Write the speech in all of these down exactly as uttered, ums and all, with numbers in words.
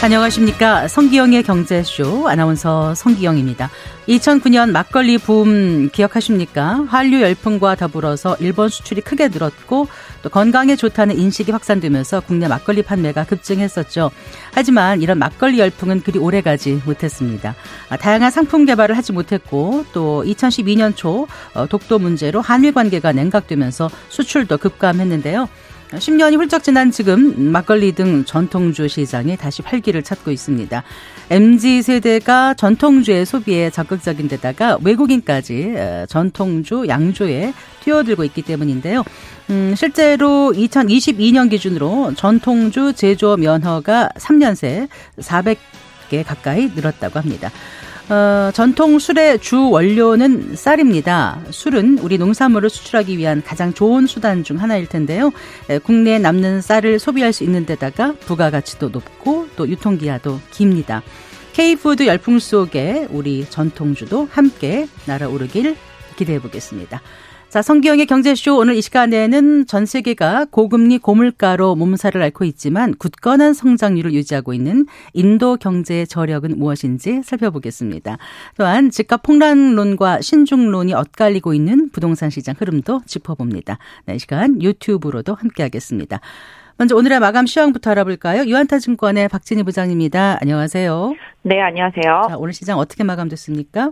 안녕하십니까. 성기영의 경제쇼 아나운서 성기영입니다. 이천구 년 막걸리 붐 기억하십니까? 한류 열풍과 더불어서 일본 수출이 크게 늘었고 또 건강에 좋다는 인식이 확산되면서 국내 막걸리 판매가 급증했었죠. 하지만 이런 막걸리 열풍은 그리 오래가지 못했습니다. 다양한 상품 개발을 하지 못했고 또 이천십이 년 초 독도 문제로 한일 관계가 냉각되면서 수출도 급감했는데요. 십 년이 훌쩍 지난 지금 막걸리 등 전통주 시장이 다시 활기를 찾고 있습니다. 엠지 세대가 전통주의 소비에 적극적인 데다가 외국인까지 전통주, 양주에 뛰어들고 있기 때문인데요. 음, 실제로 이천이십이 년 기준으로 전통주 제조업 연허가 삼 년 새 사백 개 가까이 늘었다고 합니다. 어, 전통 술의 주 원료는 쌀입니다. 술은 우리 농산물을 수출하기 위한 가장 좋은 수단 중 하나일 텐데요. 국내에 남는 쌀을 소비할 수 있는 데다가 부가가치도 높고 또 유통기한도 깁니다. K푸드 열풍 속에 우리 전통주도 함께 날아오르길 기대해보겠습니다. 자, 성기영의 경제쇼 오늘 이 시간에는 전 세계가 고금리 고물가로 몸살을 앓고 있지만 굳건한 성장률을 유지하고 있는 인도 경제의 저력은 무엇인지 살펴보겠습니다. 또한 집값 폭락론과 신중론이 엇갈리고 있는 부동산 시장 흐름도 짚어봅니다. 네, 이 시간 유튜브로도 함께하겠습니다. 먼저 오늘의 마감 시황부터 알아볼까요? 유한타증권의 박진희 부장입니다. 안녕하세요. 네, 안녕하세요. 자, 오늘 시장 어떻게 마감됐습니까?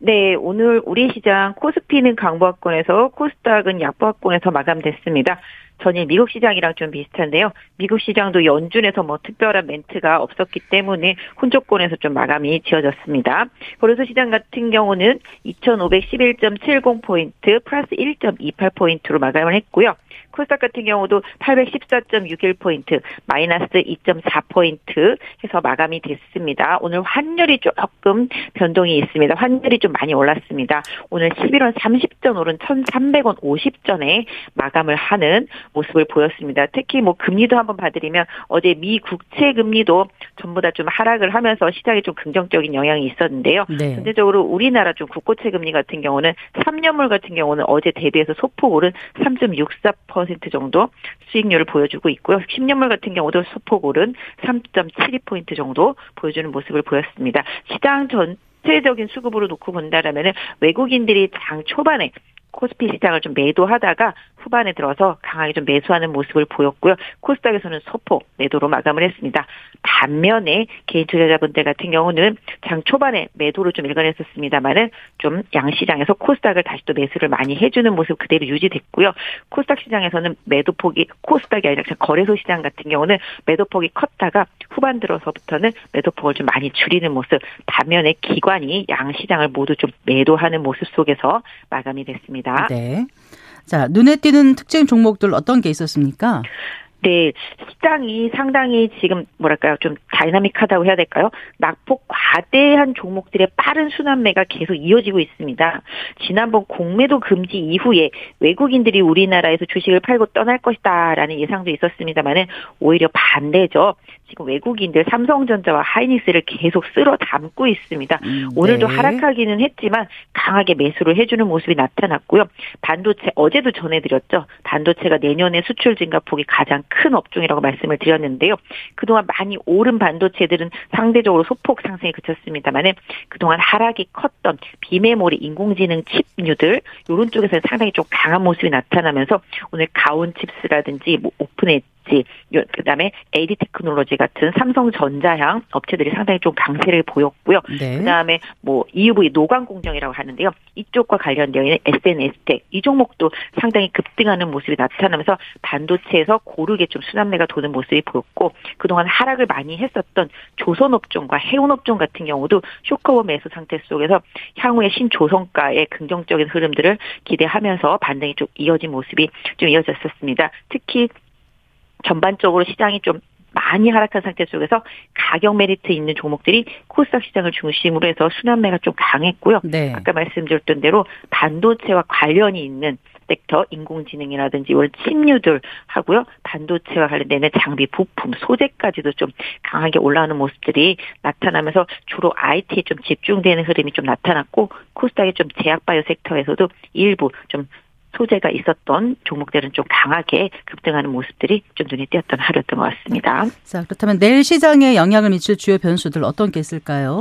네, 오늘 우리 시장 코스피는 강보합권에서 코스닥은 약보합권에서 마감됐습니다. 전일 미국 시장이랑 좀 비슷한데요. 미국 시장도 연준에서 뭐 특별한 멘트가 없었기 때문에 혼조권에서 좀 마감이 지어졌습니다. 거래소 시장 같은 경우는 이천오백십일 점 칠공 포인트 플러스 일 점 이팔 포인트로 마감을 했고요. 코스닥 같은 경우도 팔백십사 점 육일 포인트 마이너스 이 점 사 포인트 해서 마감이 됐습니다. 오늘 환율이 조금 변동이 있습니다. 환율이 좀 많이 올랐습니다. 오늘 십일 원 삼십 전 오른 천삼백 원 오십 전에 마감을 하는 모습을 보였습니다. 특히 뭐 금리도 한번 봐드리면 어제 미 국채 금리도 전부 다 좀 하락을 하면서 시장에 좀 긍정적인 영향이 있었는데요. 네. 전체적으로 우리나라 좀 국고채 금리 같은 경우는 삼 년물 같은 경우는 어제 대비해서 소폭 오른 삼 점 육사 퍼센트 정도 수익률을 보여주고 있고요. 십 년물 같은 경우도 소폭 오른 삼 점 칠이 포인트 정도 보여주는 모습을 보였습니다. 시장 전체적인 수급으로 놓고 본다라면 외국인들이 장 초반에 코스피 시장을 좀 매도하다가 후반에 들어서 강하게 좀 매수하는 모습을 보였고요. 코스닥에서는 소폭 매도로 마감을 했습니다. 반면에 개인 투자자분들 같은 경우는 장 초반에 매도로 좀 일관했었습니다만은 좀 양시장에서 코스닥을 다시 또 매수를 많이 해주는 모습 그대로 유지됐고요. 코스닥 시장에서는 매도폭이 코스닥이 아니라 거래소 시장 같은 경우는 매도폭이 컸다가 후반 들어서부터는 매도폭을 좀 많이 줄이는 모습, 반면에 기관이 양시장을 모두 좀 매도하는 모습 속에서 마감이 됐습니다. 네. 자, 눈에 띄는 특징 종목들 어떤 게 있었습니까? 네, 시장이 상당히 지금 뭐랄까요, 좀 다이나믹하다고 해야 될까요? 낙폭 과대한 종목들의 빠른 순환매가 계속 이어지고 있습니다. 지난번 공매도 금지 이후에 외국인들이 우리나라에서 주식을 팔고 떠날 것이다라는 예상도 있었습니다만은 오히려 반대죠. 지금 외국인들 삼성전자와 하이닉스를 계속 쓸어 담고 있습니다. 음, 네. 오늘도 하락하기는 했지만 강하게 매수를 해주는 모습이 나타났고요. 반도체 어제도 전해드렸죠. 반도체가 내년에 수출 증가폭이 가장 큰 업종이라고 말씀을 드렸는데요. 그동안 많이 오른 반도체들은 상대적으로 소폭 상승에 그쳤습니다만 그동안 하락이 컸던 비메모리, 인공지능 칩류들 이런 쪽에서는 상당히 좀 강한 모습이 나타나면서 오늘 가온칩스라든지 뭐 오픈엣지 그다음에 에이디 테크놀로지 같은 삼성전자향 업체들이 상당히 좀 강세를 보였고요. 네. 그다음에 뭐 이유브이 노광공정이라고 하는데요. 이쪽과 관련되어 있는 에스엔에스텍 이 종목도 상당히 급등하는 모습이 나타나면서 반도체에서 고르게 좀 순환매가 도는 모습이 보였고 그동안 하락을 많이 했었던 조선업종과 해운업종 같은 경우도 쇼커버 매수 상태 속에서 향후의 신조선가의 긍정적인 흐름들을 기대하면서 반등이 좀 이어진 모습이 좀 이어졌었습니다. 특히 전반적으로 시장이 좀 많이 하락한 상태 속에서 가격 메리트 있는 종목들이 코스닥 시장을 중심으로 해서 순환매가 좀 강했고요. 네. 아까 말씀드렸던 대로 반도체와 관련이 있는 섹터, 인공지능이라든지 이런 칩류들 하고요. 반도체와 관련되는 장비, 부품, 소재까지도 좀 강하게 올라오는 모습들이 나타나면서 주로 아이티에 좀 집중되는 흐름이 좀 나타났고 코스닥의 좀 제약바이오 섹터에서도 일부 좀 소재가 있었던 종목들은 좀 강하게 급등하는 모습들이 좀 눈에 띄었던 하루였던 것 같습니다. 자, 그렇다면 내일 시장에 영향을 미칠 주요 변수들 어떤 게 있을까요?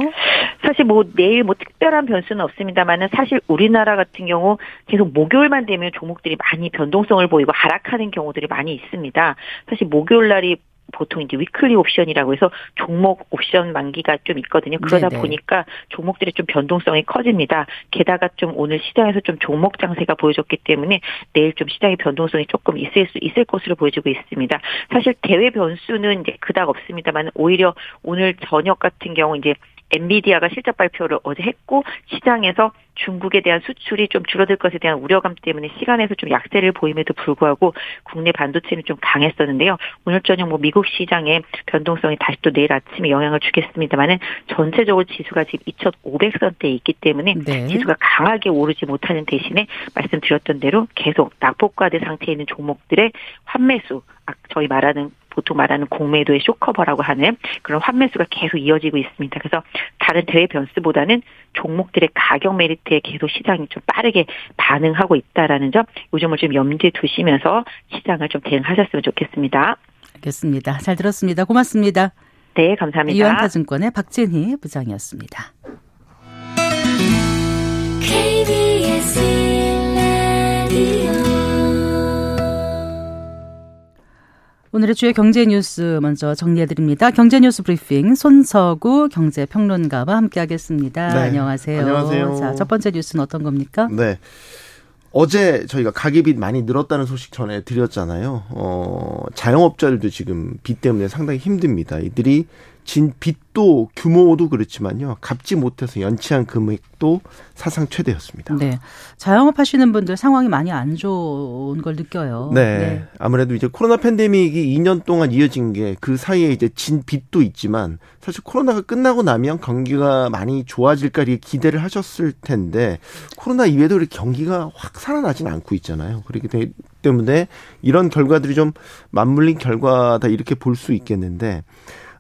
사실 뭐 내일 뭐 특별한 변수는 없습니다만은 사실 우리나라 같은 경우 계속 목요일만 되면 종목들이 많이 변동성을 보이고 하락하는 경우들이 많이 있습니다. 사실 목요일 날이 보통 이제 위클리 옵션이라고 해서 종목 옵션 만기가 좀 있거든요. 그러다 네네. 보니까 종목들의 좀 변동성이 커집니다. 게다가 좀 오늘 시장에서 좀 종목 장세가 보여졌기 때문에 내일 좀 시장의 변동성이 조금 있을 수 있을 것으로 보여지고 있습니다. 사실 대외 변수는 이제 그닥 없습니다만 오히려 오늘 저녁 같은 경우 이제 엔비디아가 실적 발표를 어제 했고 시장에서 중국에 대한 수출이 좀 줄어들 것에 대한 우려감 때문에 시간에서 좀 약세를 보임에도 불구하고 국내 반도체는 좀 강했었는데요. 오늘 저녁 뭐 미국 시장의 변동성이 다시 또 내일 아침에 영향을 주겠습니다만은 전체적으로 지수가 지금 이천오백 선대에 있기 때문에 네. 지수가 강하게 오르지 못하는 대신에 말씀드렸던 대로 계속 낙폭과대 상태에 있는 종목들의 환매수, 저희 말하는 보통 말하는 공매도의 쇼커버라고 하는 그런 환매수가 계속 이어지고 있습니다. 그래서 다른 대외 변수보다는 종목들의 가격 메리트에 계속 시장이 좀 빠르게 반응하고 있다라는 점 요즘을 좀 염두에 두시면서 시장을 좀 대응하셨으면 좋겠습니다. 알겠습니다. 잘 들었습니다. 고맙습니다. 네, 감사합니다. 유한타증권의 박진희 부장이었습니다. 오늘의 주요 경제 뉴스 먼저 정리해드립니다. 경제 뉴스 브리핑 손석우 경제평론가와 함께하겠습니다. 네. 안녕하세요. 안녕하세요. 자, 첫 번째 뉴스는 어떤 겁니까? 네. 어제 저희가 가계빚 많이 늘었다는 소식 전해드렸잖아요. 어, 자영업자들도 지금 빚 때문에 상당히 힘듭니다. 이들이 진 빚도 규모도 그렇지만요. 갚지 못해서 연체한 금액도 사상 최대였습니다. 네, 자영업 하시는 분들 상황이 많이 안 좋은 걸 느껴요. 네, 네. 아무래도 이제 코로나 팬데믹이 이 년 동안 이어진 게 그 사이에 이제 진 빚도 있지만 사실 코로나가 끝나고 나면 경기가 많이 좋아질까 이렇게 기대를 하셨을 텐데 코로나 이외에도 이렇게 경기가 확 살아나진 않고 있잖아요. 그렇기 때문에 이런 결과들이 좀 맞물린 결과다 이렇게 볼 수 있겠는데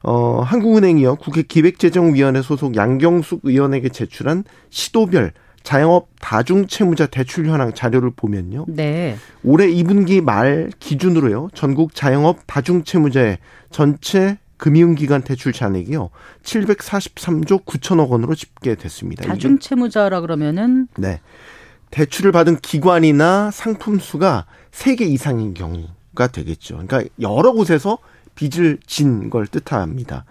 어, 한국은행이요. 국회 기획재정위원회 소속 양경숙 의원에게 제출한 시도별 자영업 다중채무자 대출 현황 자료를 보면요. 네. 올해 이 분기 말 기준으로요. 전국 자영업 다중채무자의 전체 금융기관 대출 잔액이요. 칠백사십삼조 구천억 원으로 집계됐습니다. 다중채무자라 그러면은 네. 대출을 받은 기관이나 상품 수가 세 개 이상인 경우가 되겠죠. 그러니까 여러 곳에서 빚을 진 걸 뜻합니다.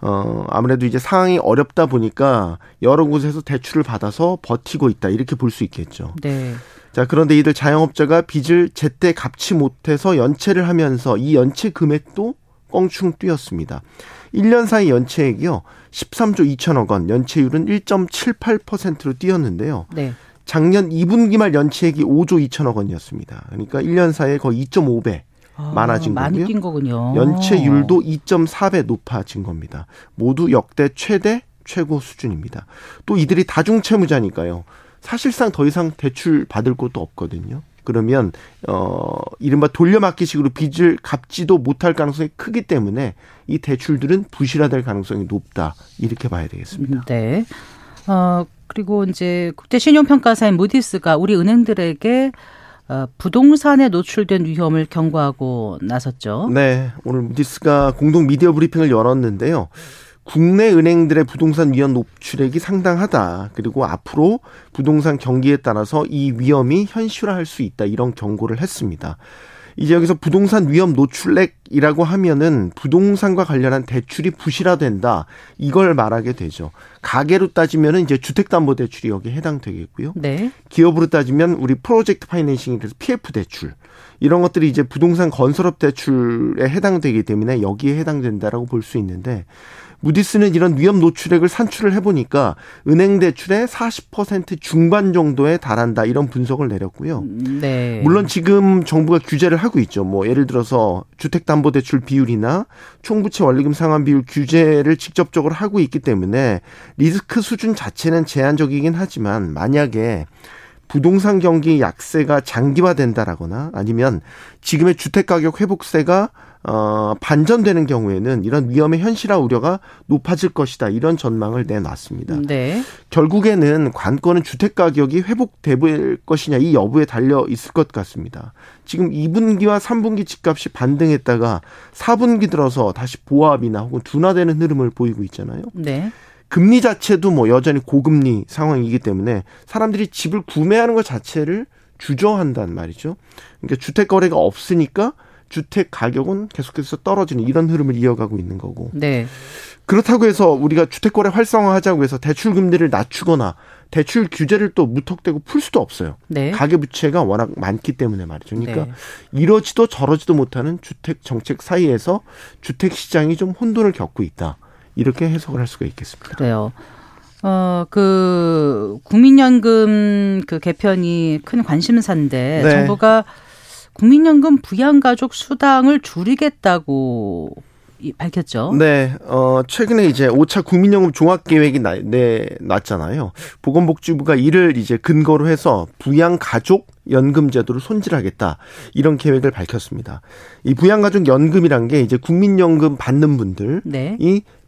어, 아무래도 이제 상황이 어렵다 보니까 여러 곳에서 대출을 받아서 버티고 있다. 이렇게 볼 수 있겠죠. 네. 자, 그런데 이들 자영업자가 빚을 제때 갚지 못해서 연체를 하면서 이 연체 금액도 껑충 뛰었습니다. 일 년 사이 연체액이요. 십삼조 이천억 원, 연체율은 일 점 칠팔 퍼센트로 뛰었는데요. 네. 작년 이 분기 말 연체액이 오조 이천억 원이었습니다. 그러니까 일 년 사이에 거의 이점오 배. 많아진 아, 많이 거고요. 뛴 거군요. 연체율도 이점사 배 높아진 겁니다. 모두 역대 최대 최고 수준입니다. 또 이들이 다중채무자니까요. 사실상 더 이상 대출 받을 곳도 없거든요. 그러면 어, 이른바 돌려막기식으로 빚을 갚지도 못할 가능성이 크기 때문에 이 대출들은 부실화될 가능성이 높다. 이렇게 봐야 되겠습니다. 네. 어, 그리고 이제 국제 신용평가사인 무디스가 우리 은행들에게 부동산에 노출된 위험을 경고하고 나섰죠. 네. 오늘 무디스가 공동 미디어 브리핑을 열었는데요. 국내 은행들의 부동산 위험 노출액이 상당하다. 그리고 앞으로 부동산 경기에 따라서 이 위험이 현실화할 수 있다. 이런 경고를 했습니다. 이제 여기서 부동산 위험 노출액이라고 하면은 부동산과 관련한 대출이 부실화된다. 이걸 말하게 되죠. 가계로 따지면은 이제 주택담보대출이 여기에 해당되겠고요. 네. 기업으로 따지면 우리 프로젝트 파이낸싱이 그래서 피에프 대출. 이런 것들이 이제 부동산 건설업 대출에 해당되기 때문에 여기에 해당된다라고 볼 수 있는데 무디스는 이런 위험 노출액을 산출을 해보니까 은행 대출의 사십 퍼센트 중반 정도에 달한다 이런 분석을 내렸고요. 네. 물론 지금 정부가 규제를 하고 있죠. 뭐 예를 들어서 주택담보대출 비율이나 총부채 원리금 상환 비율 규제를 직접적으로 하고 있기 때문에 리스크 수준 자체는 제한적이긴 하지만 만약에 부동산 경기 약세가 장기화된다라거나 아니면 지금의 주택가격 회복세가 어, 반전되는 경우에는 이런 위험의 현실화 우려가 높아질 것이다. 이런 전망을 내놨습니다. 네. 결국에는 관건은 주택가격이 회복될 것이냐 이 여부에 달려 있을 것 같습니다. 지금 이 분기와 삼 분기 집값이 반등했다가 사 분기 들어서 다시 보합이나 혹은 둔화되는 흐름을 보이고 있잖아요. 네. 금리 자체도 뭐 여전히 고금리 상황이기 때문에 사람들이 집을 구매하는 것 자체를 주저한단 말이죠. 그러니까 주택 거래가 없으니까 주택 가격은 계속해서 떨어지는 이런 흐름을 이어가고 있는 거고. 네. 그렇다고 해서 우리가 주택 거래 활성화하자고 해서 대출 금리를 낮추거나 대출 규제를 또 무턱대고 풀 수도 없어요. 네. 가계부채가 워낙 많기 때문에 말이죠. 그러니까 네. 이러지도 저러지도 못하는 주택 정책 사이에서 주택 시장이 좀 혼돈을 겪고 있다. 이렇게 해석을 할 수가 있겠습니다. 그래요. 어, 그 국민연금 그 개편이 큰 관심사인데 네. 정부가 국민연금 부양가족 수당을 줄이겠다고 밝혔죠. 네. 어, 최근에 이제 오 차 국민연금 종합계획이 나, 네, 났잖아요. 보건복지부가 이를 이제 근거로 해서 부양가족 연금 제도를 손질하겠다. 이런 계획을 밝혔습니다. 이 부양가족 연금이란 게 이제 국민연금 받는 분들이 네.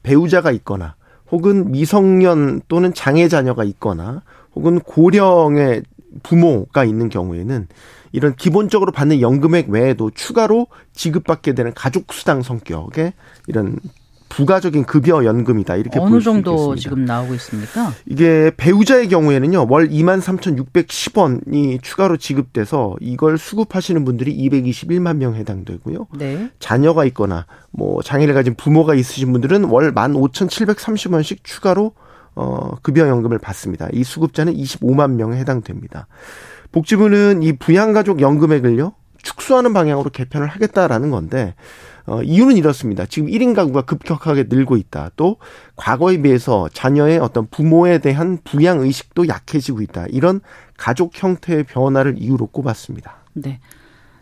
배우자가 있거나 혹은 미성년 또는 장애 자녀가 있거나 혹은 고령의 부모가 있는 경우에는 이런 기본적으로 받는 연금액 외에도 추가로 지급받게 되는 가족수당 성격의 이런 부가적인 급여 연금이다. 이렇게 볼 수 있습니다. 어느 정도 지금 나오고 있습니까? 이게 배우자의 경우에는요. 월 이만 삼천육백십 원이 추가로 지급돼서 이걸 수급하시는 분들이 이백이십일만 명 해당되고요. 네. 자녀가 있거나 뭐 장애를 가진 부모가 있으신 분들은 월 만 오천칠백삼십 원씩 추가로 어, 급여 연금을 받습니다. 이 수급자는 이십오만 명에 해당됩니다. 복지부는 이 부양가족 연금액을요. 축소하는 방향으로 개편을 하겠다라는 건데 어, 이유는 이렇습니다. 지금 일 인 가구가 급격하게 늘고 있다. 또 과거에 비해서 자녀의 어떤 부모에 대한 부양 의식도 약해지고 있다. 이런 가족 형태의 변화를 이유로 꼽았습니다. 네.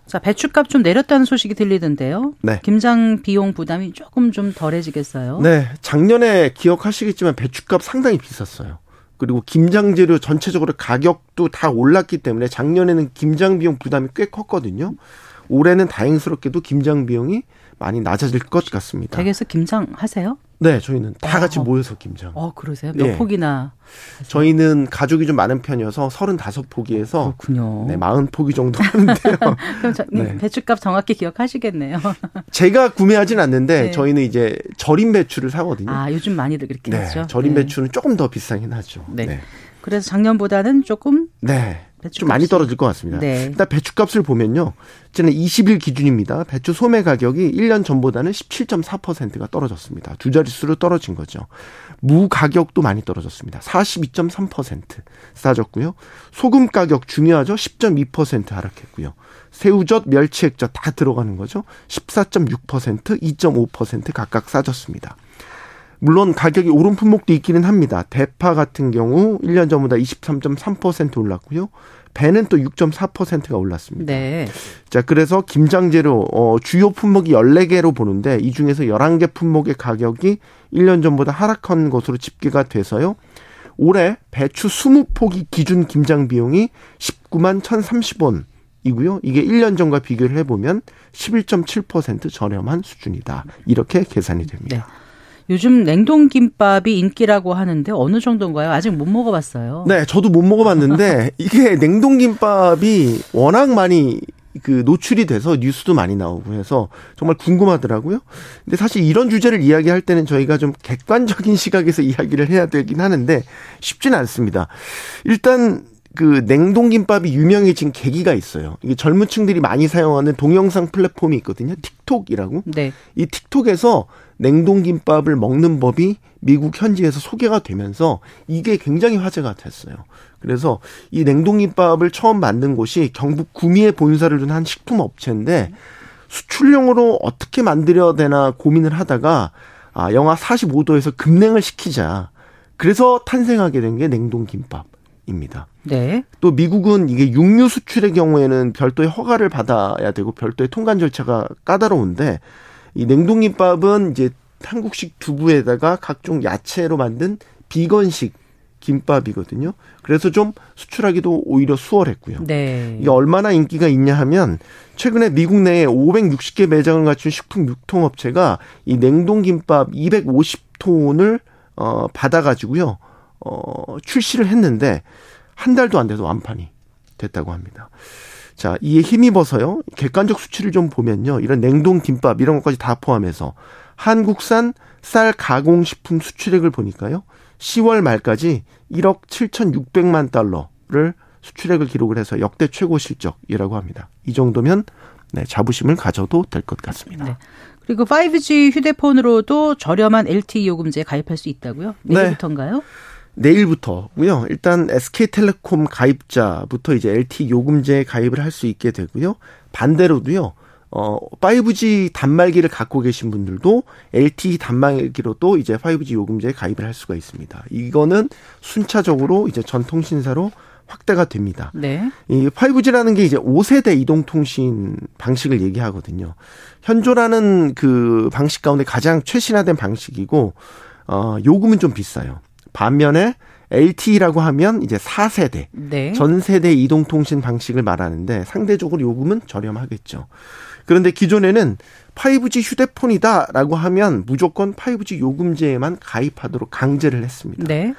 자, 배춧값 좀 내렸다는 소식이 들리던데요. 네. 김장 비용 부담이 조금 좀 덜해지겠어요. 네. 작년에 기억하시겠지만 배춧값 상당히 비쌌어요. 그리고 김장 재료 전체적으로 가격도 다 올랐기 때문에 작년에는 김장 비용 부담이 꽤 컸거든요. 올해는 다행스럽게도 김장 비용이 많이 낮아질 것 같습니다. 댁에서 김장 하세요? 네, 저희는 다 아, 같이 모여서 김장. 어, 그러세요? 몇 네. 포기나? 하세요? 저희는 가족이 좀 많은 편이어서 서른다섯 포기에서 그렇군요. 네, 마흔 포기 정도 하는데요. 그럼 저, 네. 배춧값 정확히 기억하시겠네요. 제가 구매하진 않는데 네. 저희는 이제 절임 배추를 사거든요. 아, 요즘 많이들 그렇게 네, 하죠. 절임 네. 배추는 조금 더 비싸긴 하죠. 네. 네. 그래서 작년보다는 조금 네. 배추값이. 좀 많이 떨어질 것 같습니다. 네. 일단 배추값을 보면요. 지난 이십 일 기준입니다. 배추 소매 가격이 일 년 전보다는 십칠 점 사 퍼센트가 떨어졌습니다. 두 자릿수로 떨어진 거죠. 무 가격도 많이 떨어졌습니다. 사십이 점 삼 퍼센트 싸졌고요. 소금 가격 중요하죠. 십 점 이 퍼센트 하락했고요. 새우젓, 멸치액젓 다 들어가는 거죠. 십사 점 육 퍼센트, 이 점 오 퍼센트 각각 싸졌습니다. 물론 가격이 오른 품목도 있기는 합니다. 대파 같은 경우 일 년 전보다 이십삼 점 삼 퍼센트 올랐고요. 배는 또 육 점 사 퍼센트가 올랐습니다. 네. 자, 그래서 김장 재료 어, 주요 품목이 열네 개로 보는데 이 중에서 열한 개 품목의 가격이 일 년 전보다 하락한 것으로 집계가 돼서요. 올해 배추 이십 포기 기준 김장 비용이 십구만 천삼십 원. 이고요. 이게 일 년 전과 비교를 해보면 십일 점 칠 퍼센트 저렴한 수준이다. 이렇게 계산이 됩니다. 네. 요즘 냉동김밥이 인기라고 하는데 어느 정도인가요? 아직 못 먹어봤어요. 네, 저도 못 먹어봤는데 이게 냉동김밥이 워낙 많이 그 노출이 돼서 뉴스도 많이 나오고 해서 정말 궁금하더라고요. 근데 사실 이런 주제를 이야기할 때는 저희가 좀 객관적인 시각에서 이야기를 해야 되긴 하는데 쉽진 않습니다. 일단 그 냉동김밥이 유명해진 계기가 있어요. 이게 젊은 층들이 많이 사용하는 동영상 플랫폼이 있거든요. 틱톡이라고. 네. 이 틱톡에서 냉동김밥을 먹는 법이 미국 현지에서 소개가 되면서 이게 굉장히 화제가 됐어요. 그래서 이 냉동김밥을 처음 만든 곳이 경북 구미에 본사를 둔 한 식품업체인데 수출용으로 어떻게 만들어야 되나 고민을 하다가 아, 영하 사십오 도에서 급냉을 시키자. 그래서 탄생하게 된 게 냉동김밥입니다. 네. 또 미국은 이게 육류 수출의 경우에는 별도의 허가를 받아야 되고 별도의 통관 절차가 까다로운데 이 냉동김밥은 이제 한국식 두부에다가 각종 야채로 만든 비건식 김밥이거든요. 그래서 좀 수출하기도 오히려 수월했고요. 네. 이게 얼마나 인기가 있냐 하면 최근에 미국 내에 오백육십 개 매장을 갖춘 식품 유통업체가 이 냉동 김밥 이백오십 톤을 어, 받아가지고요. 어, 출시를 했는데 한 달도 안 돼도 완판이 됐다고 합니다. 자, 이에 힘입어서요. 객관적 수치를 좀 보면요. 이런 냉동 김밥 이런 것까지 다 포함해서 한국산 쌀 가공식품 수출액을 보니까요. 시월 말까지 일억 칠천육백만 달러를 수출액을 기록을 해서 역대 최고 실적이라고 합니다. 이 정도면 네, 자부심을 가져도 될 것 같습니다. 네. 그리고 파이브지 휴대폰으로도 저렴한 엘티이 요금제에 가입할 수 있다고요? 내일부터인가요? 네. 내일부터고요. 일단 에스케이텔레콤 가입자부터 이제 엘티이 요금제에 가입을 할 수 있게 되고요. 반대로도요. 어, 파이브지 단말기를 갖고 계신 분들도 엘티이 단말기로 또 이제 파이브지 요금제에 가입을 할 수가 있습니다. 이거는 순차적으로 이제 전 통신사로 확대가 됩니다. 네. 이 파이브지라는 게 이제 오 세대 이동통신 방식을 얘기하거든요. 현존하는 그 방식 가운데 가장 최신화된 방식이고 어, 요금은 좀 비싸요. 반면에 엘티이라고 하면 이제 사 세대, 네. 전 세대 이동통신 방식을 말하는데 상대적으로 요금은 저렴하겠죠. 그런데 기존에는 파이브지 휴대폰이다라고 하면 무조건 파이브지 요금제에만 가입하도록 강제를 했습니다. 네.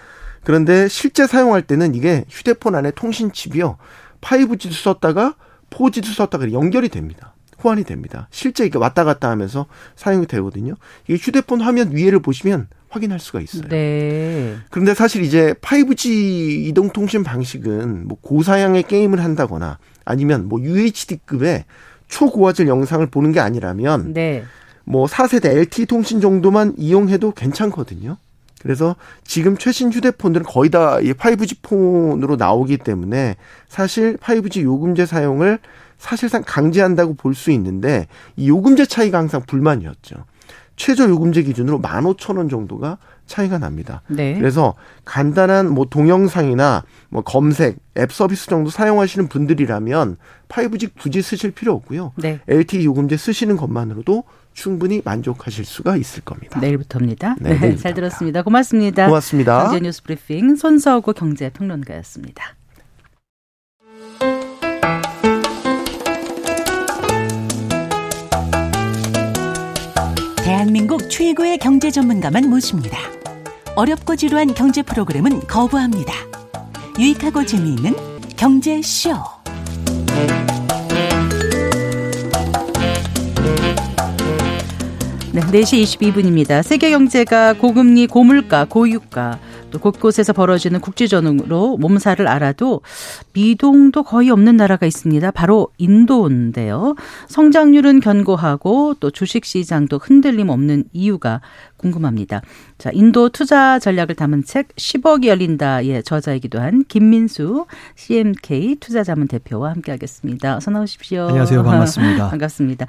그런데 실제 사용할 때는 이게 휴대폰 안에 통신칩이요. 파이브지도 썼다가 포지도 썼다가 연결이 됩니다. 호환이 됩니다. 실제 이게 왔다 갔다 하면서 사용이 되거든요. 이게 휴대폰 화면 위에를 보시면 확인할 수가 있어요. 네. 그런데 사실 이제 파이브지 이동통신 방식은 뭐 고사양의 게임을 한다거나 아니면 뭐 유에이치디급의 초고화질 영상을 보는 게 아니라면 네. 뭐 사 세대 엘티이 통신 정도만 이용해도 괜찮거든요. 그래서 지금 최신 휴대폰들은 거의 다 파이브지 폰으로 나오기 때문에 사실 파이브지 요금제 사용을 사실상 강제한다고 볼 수 있는데 이 요금제 차이가 항상 불만이었죠. 최저 요금제 기준으로 만 오천 원 정도가 차이가 납니다. 네. 그래서 간단한 뭐 동영상이나 뭐 검색, 앱 서비스 정도 사용하시는 분들이라면 파이브지 굳이 쓰실 필요 없고요. 네. 엘티이 요금제 쓰시는 것만으로도 충분히 만족하실 수가 있을 겁니다. 내일부터입니다. 네, 네, 잘 들었습니다. 고맙습니다. 고맙습니다. 경제 뉴스 브리핑 손석우 경제평론가였습니다. 대한민국 최고의 경제 전문가만 모십니다. 어렵고 지루한 경제 프로그램은 거부합니다. 유익하고 재미있는 경제쇼. 네, 네 시 이십이 분입니다. 세계 경제가 고금리, 고물가, 고유가 또 곳곳에서 벌어지는 국제전으로 몸살을 알아도 미동도 거의 없는 나라가 있습니다. 바로 인도인데요. 성장률은 견고하고 또 주식시장도 흔들림 없는 이유가 궁금합니다. 자, 인도 투자 전략을 담은 책 십억이 열린다의 저자이기도 한 김민수 씨엠케이 투자자문 대표와 함께하겠습니다. 어서 나오십시오. 안녕하세요. 반갑습니다. 반갑습니다.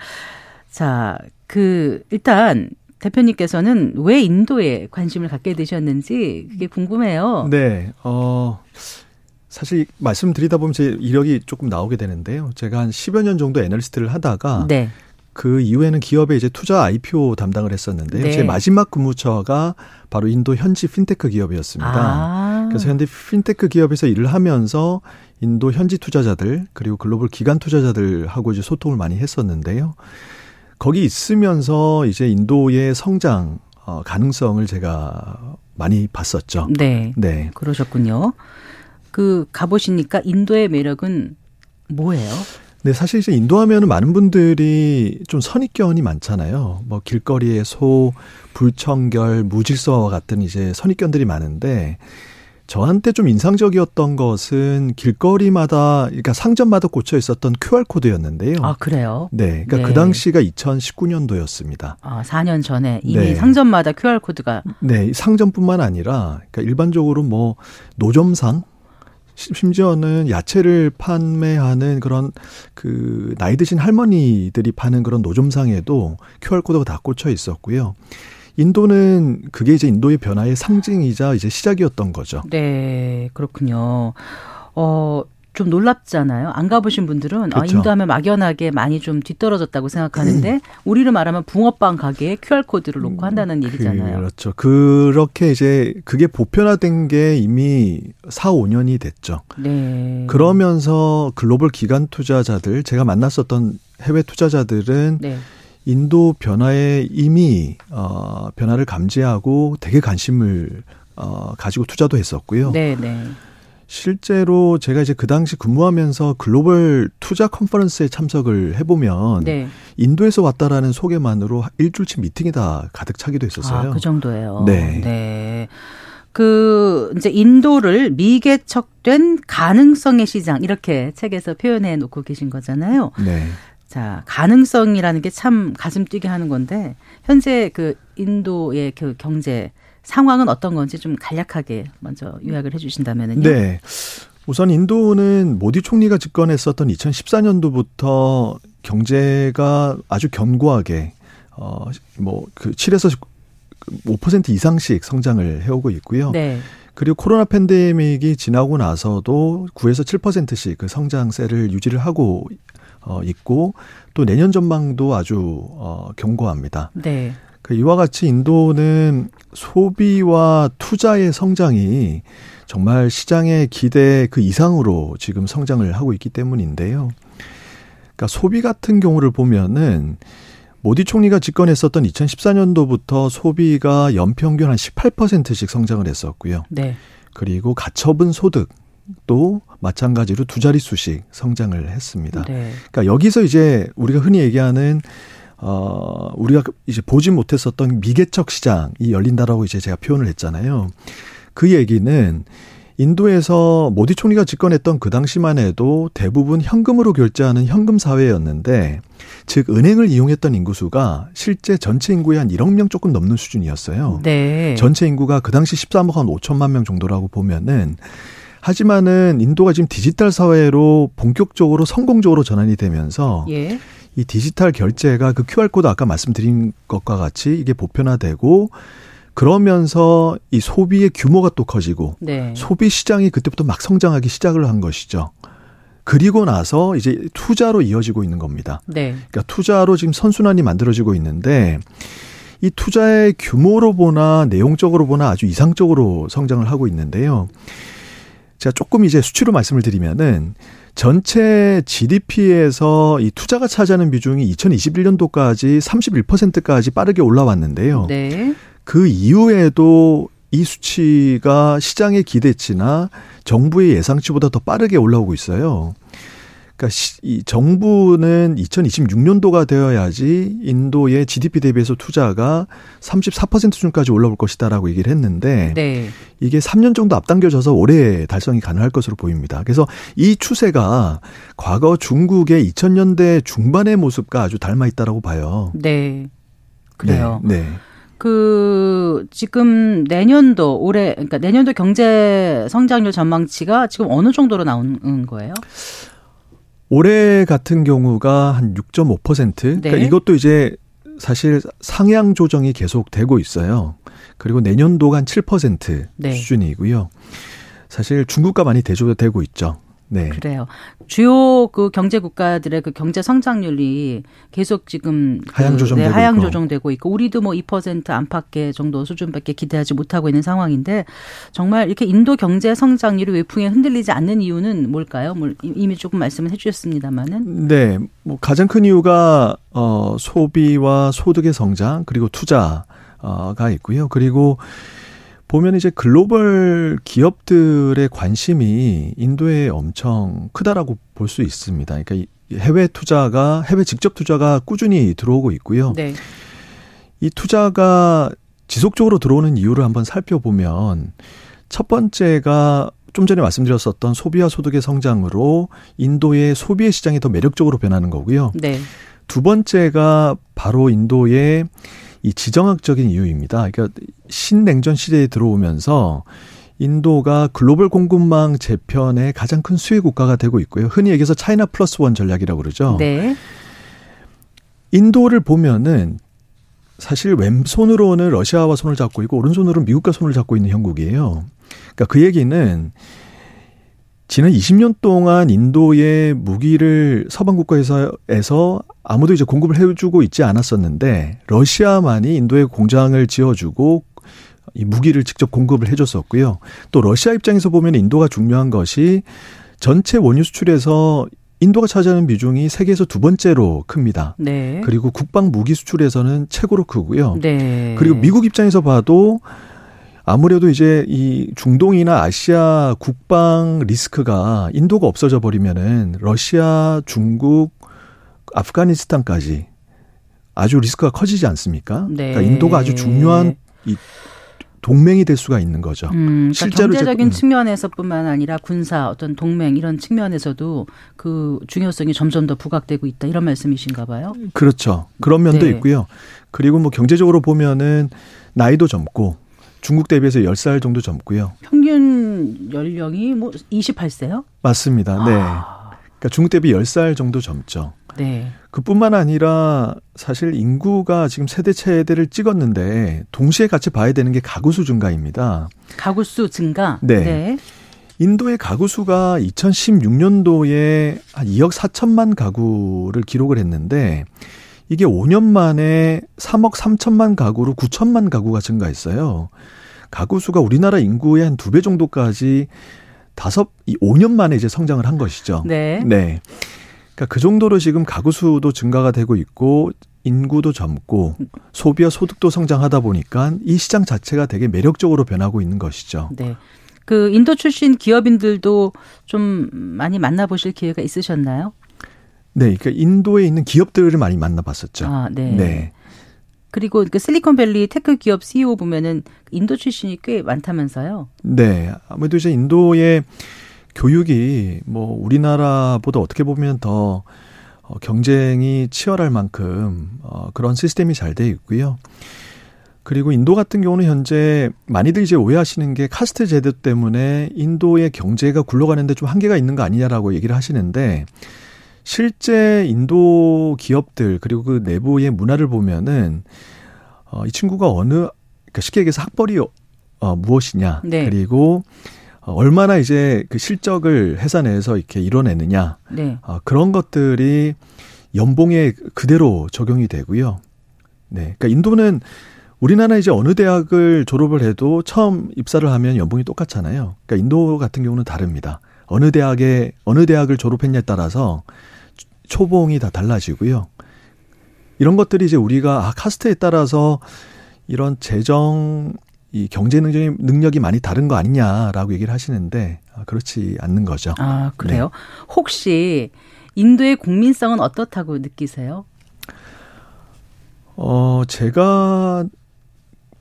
자, 그 일단 대표님께서는 왜 인도에 관심을 갖게 되셨는지 그게 궁금해요. 네, 어, 사실 말씀드리다 보면 제 이력이 조금 나오게 되는데요. 제가 한 십여 년 정도 애널리스트를 하다가 네. 그 이후에는 기업에 이제 투자 아이피오 담당을 했었는데요. 네. 제 마지막 근무처가 바로 인도 현지 핀테크 기업이었습니다. 아. 그래서 현대 핀테크 기업에서 일을 하면서 인도 현지 투자자들 그리고 글로벌 기관 투자자들하고 이제 소통을 많이 했었는데요. 거기 있으면서 이제 인도의 성장 가능성을 제가 많이 봤었죠. 네, 네. 그러셨군요. 그 가보시니까 인도의 매력은 뭐예요? 네, 사실 이제 인도하면 많은 분들이 좀 선입견이 많잖아요. 뭐 길거리의 소, 불청결, 무질서와 같은 이제 선입견들이 많은데 저한테 좀 인상적이었던 것은 길거리마다, 그러니까 상점마다 꽂혀 있었던 큐알코드였는데요. 아, 그래요? 네. 그러니까 네. 그 당시가 이천십구 년도였습니다. 아, 사 년 전에 이미 네. 상점마다 큐알코드가. 네. 상점뿐만 아니라, 그러니까 일반적으로 뭐, 노점상, 심지어는 야채를 판매하는 그런 그, 나이 드신 할머니들이 파는 그런 노점상에도 큐알코드가 다 꽂혀 있었고요. 인도는 그게 이제 인도의 변화의 상징이자 이제 시작이었던 거죠. 네, 그렇군요. 어, 좀 놀랍잖아요. 안 가보신 분들은 그렇죠. 아, 인도하면 막연하게 많이 좀 뒤떨어졌다고 생각하는데 우리를 말하면 붕어빵 가게에 큐알코드를 놓고 한다는 얘기잖아요. 그렇죠. 그렇게 이제 그게 보편화된 게 이미 사, 오 년이 됐죠. 네. 그러면서 글로벌 기관 투자자들, 제가 만났었던 해외 투자자들은 네. 인도 변화에 이미 어, 변화를 감지하고 되게 관심을 어, 가지고 투자도 했었고요. 네, 네. 실제로 제가 이제 그 당시 근무하면서 글로벌 투자 컨퍼런스에 참석을 해보면 네. 인도에서 왔다라는 소개만으로 일주일치 미팅이 다 가득 차기도 했었어요. 아, 그 정도예요. 네. 네. 그 이제 인도를 미개척된 가능성의 시장 이렇게 책에서 표현해 놓고 계신 거잖아요. 네. 자, 가능성이라는 게 참 가슴 뛰게 하는 건데 현재 그 인도의 그 경제 상황은 어떤 건지 좀 간략하게 먼저 요약을 해 주신다면요. 네. 우선 인도는 모디 총리가 집권했었던 이천십사 년도부터 경제가 아주 견고하게 어 뭐 그 칠에서 오 퍼센트 이상씩 성장을 해오고 있고요. 네. 그리고 코로나 팬데믹이 지나고 나서도 구에서 칠 퍼센트씩 그 성장세를 유지를 하고 어 있고 또 내년 전망도 아주 어 견고합니다. 네. 이와 같이 인도는 소비와 투자의 성장이 정말 시장의 기대 그 이상으로 지금 성장을 하고 있기 때문인데요. 그러니까 소비 같은 경우를 보면은 모디 총리가 집권했었던 이천십사 년도부터 소비가 연평균 한 십팔 퍼센트씩 성장을 했었고요. 네. 그리고 가처분 소득도 마찬가지로 두 자릿수씩 성장을 했습니다. 네. 그러니까 여기서 이제 우리가 흔히 얘기하는 어, 우리가 이제 보지 못했었던 미개척 시장이 열린다라고 이제 제가 표현을 했잖아요. 그 얘기는 인도에서 모디 총리가 집권했던 그 당시만 해도 대부분 현금으로 결제하는 현금 사회였는데, 즉 은행을 이용했던 인구수가 실제 전체 인구의 한 일억 명 조금 넘는 수준이었어요. 네. 전체 인구가 그 당시 십삼억 한 오천만 명 정도라고 보면은, 하지만은 인도가 지금 디지털 사회로 본격적으로 성공적으로 전환이 되면서 예. 이 디지털 결제가 그 큐알코드 아까 말씀드린 것과 같이 이게 보편화되고 그러면서 이 소비의 규모가 또 커지고 네. 소비 시장이 그때부터 막 성장하기 시작을 한 것이죠. 그리고 나서 이제 투자로 이어지고 있는 겁니다. 네. 그러니까 투자로 지금 선순환이 만들어지고 있는데 이 투자의 규모로 보나 내용적으로 보나 아주 이상적으로 성장을 하고 있는데요. 제가 조금 이제 수치로 말씀을 드리면은 전체 지디피에서 이 투자가 차지하는 비중이 이천이십일 년도까지 삼십일 퍼센트까지 빠르게 올라왔는데요. 네. 그 이후에도 이 수치가 시장의 기대치나 정부의 예상치보다 더 빠르게 올라오고 있어요. 그러니까 이 정부는 이천이십육 년도가 되어야지 인도의 지디피 대비해서 투자가 삼십사 퍼센트 수준까지 올라올 것이다라고 얘기를 했는데 네. 이게 삼 년 정도 앞당겨져서 올해 달성이 가능할 것으로 보입니다. 그래서 이 추세가 과거 중국의 이천 년대 중반의 모습과 아주 닮아 있다라고 봐요. 네, 그래요. 네. 네. 그 지금 내년도 올해 그러니까 내년도 경제 성장률 전망치가 지금 어느 정도로 나온 거예요? 올해 같은 경우가 한 육 점 오 퍼센트. 네. 그러니까 이것도 이제 사실 상향 조정이 계속되고 있어요. 그리고 내년도가 한 칠 퍼센트 네. 수준이고요. 사실 중국과 많이 대조되고 있죠. 네. 그래요. 주요 그 경제 국가들의 그 경제 성장률이 계속 지금 하향 조정되고, 그, 네, 하향 조정되고 있고. 있고 우리도 뭐 이 퍼센트 안팎의 정도 수준밖에 기대하지 못하고 있는 상황인데 정말 이렇게 인도 경제 성장률이 외풍에 흔들리지 않는 이유는 뭘까요? 뭘 이미 조금 말씀을 해 주셨습니다만은. 네. 뭐 가장 큰 이유가 어 소비와 소득의 성장 그리고 투자가 있고요. 그리고 보면 이제 글로벌 기업들의 관심이 인도에 엄청 크다라고 볼 수 있습니다. 그러니까 해외 투자가, 해외 직접 투자가 꾸준히 들어오고 있고요. 네. 이 투자가 지속적으로 들어오는 이유를 한번 살펴보면 첫 번째가 좀 전에 말씀드렸었던 소비와 소득의 성장으로 인도의 소비의 시장이 더 매력적으로 변하는 거고요. 네. 두 번째가 바로 인도의 이 지정학적인 이유입니다. 그러니까 신냉전 시대에 들어오면서 인도가 글로벌 공급망 재편의 가장 큰 수혜 국가가 되고 있고요. 흔히 얘기해서 차이나 플러스 원 전략이라고 그러죠. 네. 인도를 보면은 사실 왼손으로는 러시아와 손을 잡고 있고 오른손으로는 미국과 손을 잡고 있는 형국이에요. 그러니까 그 얘기는 지난 이십 년 동안 인도에 무기를 서방 국가에서 아무도 이제 공급을 해주고 있지 않았었는데 러시아만이 인도에 공장을 지어주고 이 무기를 직접 공급을 해줬었고요. 또 러시아 입장에서 보면 인도가 중요한 것이 전체 원유 수출에서 인도가 차지하는 비중이 세계에서 두 번째로 큽니다. 네. 그리고 국방 무기 수출에서는 최고로 크고요. 네. 그리고 미국 입장에서 봐도 아무래도 이제 이 중동이나 아시아 국방 리스크가 인도가 없어져 버리면은 러시아, 중국, 아프가니스탄까지 아주 리스크가 커지지 않습니까? 네. 그러니까 인도가 아주 중요한 이 동맹이 될 수가 있는 거죠. 음, 그러니까 실제로 경제적인 음. 측면에서뿐만 아니라 군사 어떤 동맹 이런 측면에서도 그 중요성이 점점 더 부각되고 있다 이런 말씀이신가 봐요. 그렇죠. 그런 면도 네. 있고요. 그리고 뭐 경제적으로 보면은 나이도 젊고 중국 대비해서 열 살 정도 젊고요. 평균 연령이 뭐 이십팔 세요? 맞습니다. 아. 네. 그러니까 중국 대비 열 살 정도 젊죠. 네. 그뿐만 아니라 사실 인구가 지금 세대 차이를 찍었는데 동시에 같이 봐야 되는 게 가구 수 증가입니다. 가구 수 증가? 네. 네. 인도의 가구 수가 이천십육 년도에 한 이억 사천만 가구를 기록을 했는데 이게 오 년 만에 삼억 삼천만 가구로 구천만 가구가 증가했어요. 가구 수가 우리나라 인구의 한 두 배 정도까지 다섯, 오 년 만에 이제 성장을 한 것이죠. 네. 네. 그 정도로 지금 가구 수도 증가가 되고 있고 인구도 젊고 소비와 소득도 성장하다 보니까 이 시장 자체가 되게 매력적으로 변하고 있는 것이죠. 네. 그 인도 출신 기업인들도 좀 많이 만나보실 기회가 있으셨나요? 네. 그러니까 인도에 있는 기업들을 많이 만나봤었죠. 아, 네. 네. 그리고 그 실리콘밸리 테크 기업 씨이오 보면은 인도 출신이 꽤 많다면서요? 네. 아무래도 이제 인도의 교육이 뭐 우리나라보다 어떻게 보면 더 경쟁이 치열할 만큼 그런 시스템이 잘 돼 있고요. 그리고 인도 같은 경우는 현재 많이들 이제 오해하시는 게 카스트 제도 때문에 인도의 경제가 굴러가는데 좀 한계가 있는 거 아니냐라고 얘기를 하시는데 실제 인도 기업들 그리고 그 내부의 문화를 보면은 이 친구가 어느 그러니까 쉽게 얘기해서 학벌이 무엇이냐 네. 그리고 얼마나 이제 그 실적을 회사 내에서 이렇게 이뤄내느냐. 네. 아, 그런 것들이 연봉에 그대로 적용이 되고요. 네. 그러니까 인도는 우리나라 이제 어느 대학을 졸업을 해도 처음 입사를 하면 연봉이 똑같잖아요. 그러니까 인도 같은 경우는 다릅니다. 어느 대학에, 어느 대학을 졸업했냐에 따라서 초봉이 다 달라지고요. 이런 것들이 이제 우리가 아, 카스트에 따라서 이런 재정, 이 경제 능력이, 능력이 많이 다른 거 아니냐라고 얘기를 하시는데 그렇지 않는 거죠. 아, 그래요? 네. 혹시 인도의 국민성은 어떻다고 느끼세요? 어, 제가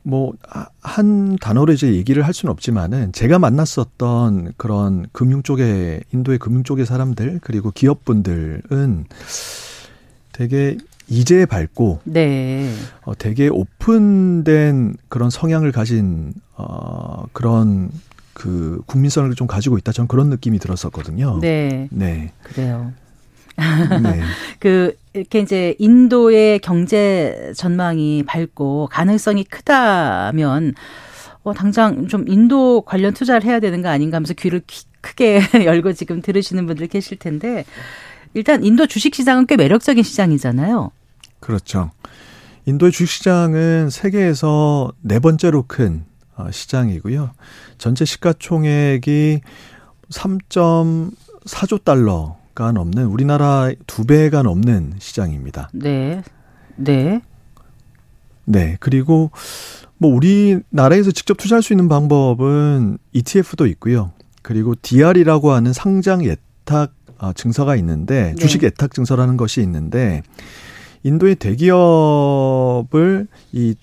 뭐 한 단어로 이제 얘기를 할 수는 없지만은 제가 만났었던 그런 금융 쪽의 인도의 금융 쪽의 사람들 그리고 기업분들은 되게 이제 밝고 네. 어, 되게 오픈된 그런 성향을 가진 어, 그런 그 국민성을 좀 가지고 있다. 전 그런 느낌이 들었었거든요. 네, 네. 그래요. 네. 그 이렇게 이제 인도의 경제 전망이 밝고 가능성이 크다면 어, 당장 좀 인도 관련 투자를 해야 되는 거 아닌가 하면서 귀를 크게 열고 지금 들으시는 분들 계실 텐데 일단 인도 주식시장은 꽤 매력적인 시장이잖아요. 그렇죠. 인도의 주식시장은 세계에서 네 번째로 큰 시장이고요. 전체 시가총액이 삼점사조 달러가 넘는 우리나라 두 배가 넘는 시장입니다. 네. 네. 네. 그리고 뭐 우리나라에서 직접 투자할 수 있는 방법은 이티에프도 있고요. 그리고 디알이라고 하는 상장 예탁 증서가 있는데 주식 예탁 증서라는 것이 있는데 인도의 대기업을 이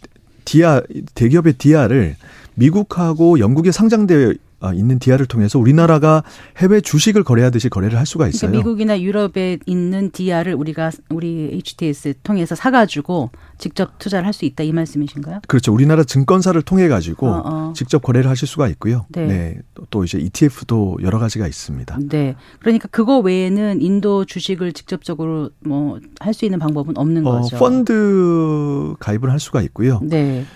디알 대기업의 디알을 미국하고 영국에 상장되어 있는 디알을 통해서 우리나라가 해외 주식을 거래하듯이 거래를 할 수가 있어요. 그러니까 미국이나 유럽에 있는 디알을 우리가 우리 에이치티에스 통해서 사가지고 직접 투자를 할 수 있다 이 말씀이신가요? 그렇죠. 우리나라 증권사를 통해 가지고 어, 어. 직접 거래를 하실 수가 있고요. 네. 네. 또 이제 이티에프도 여러 가지가 있습니다. 네. 그러니까 그거 외에는 인도 주식을 직접적으로 뭐 할 수 있는 방법은 없는 어, 거죠. 펀드 가입을 할 수가 있고요. 네.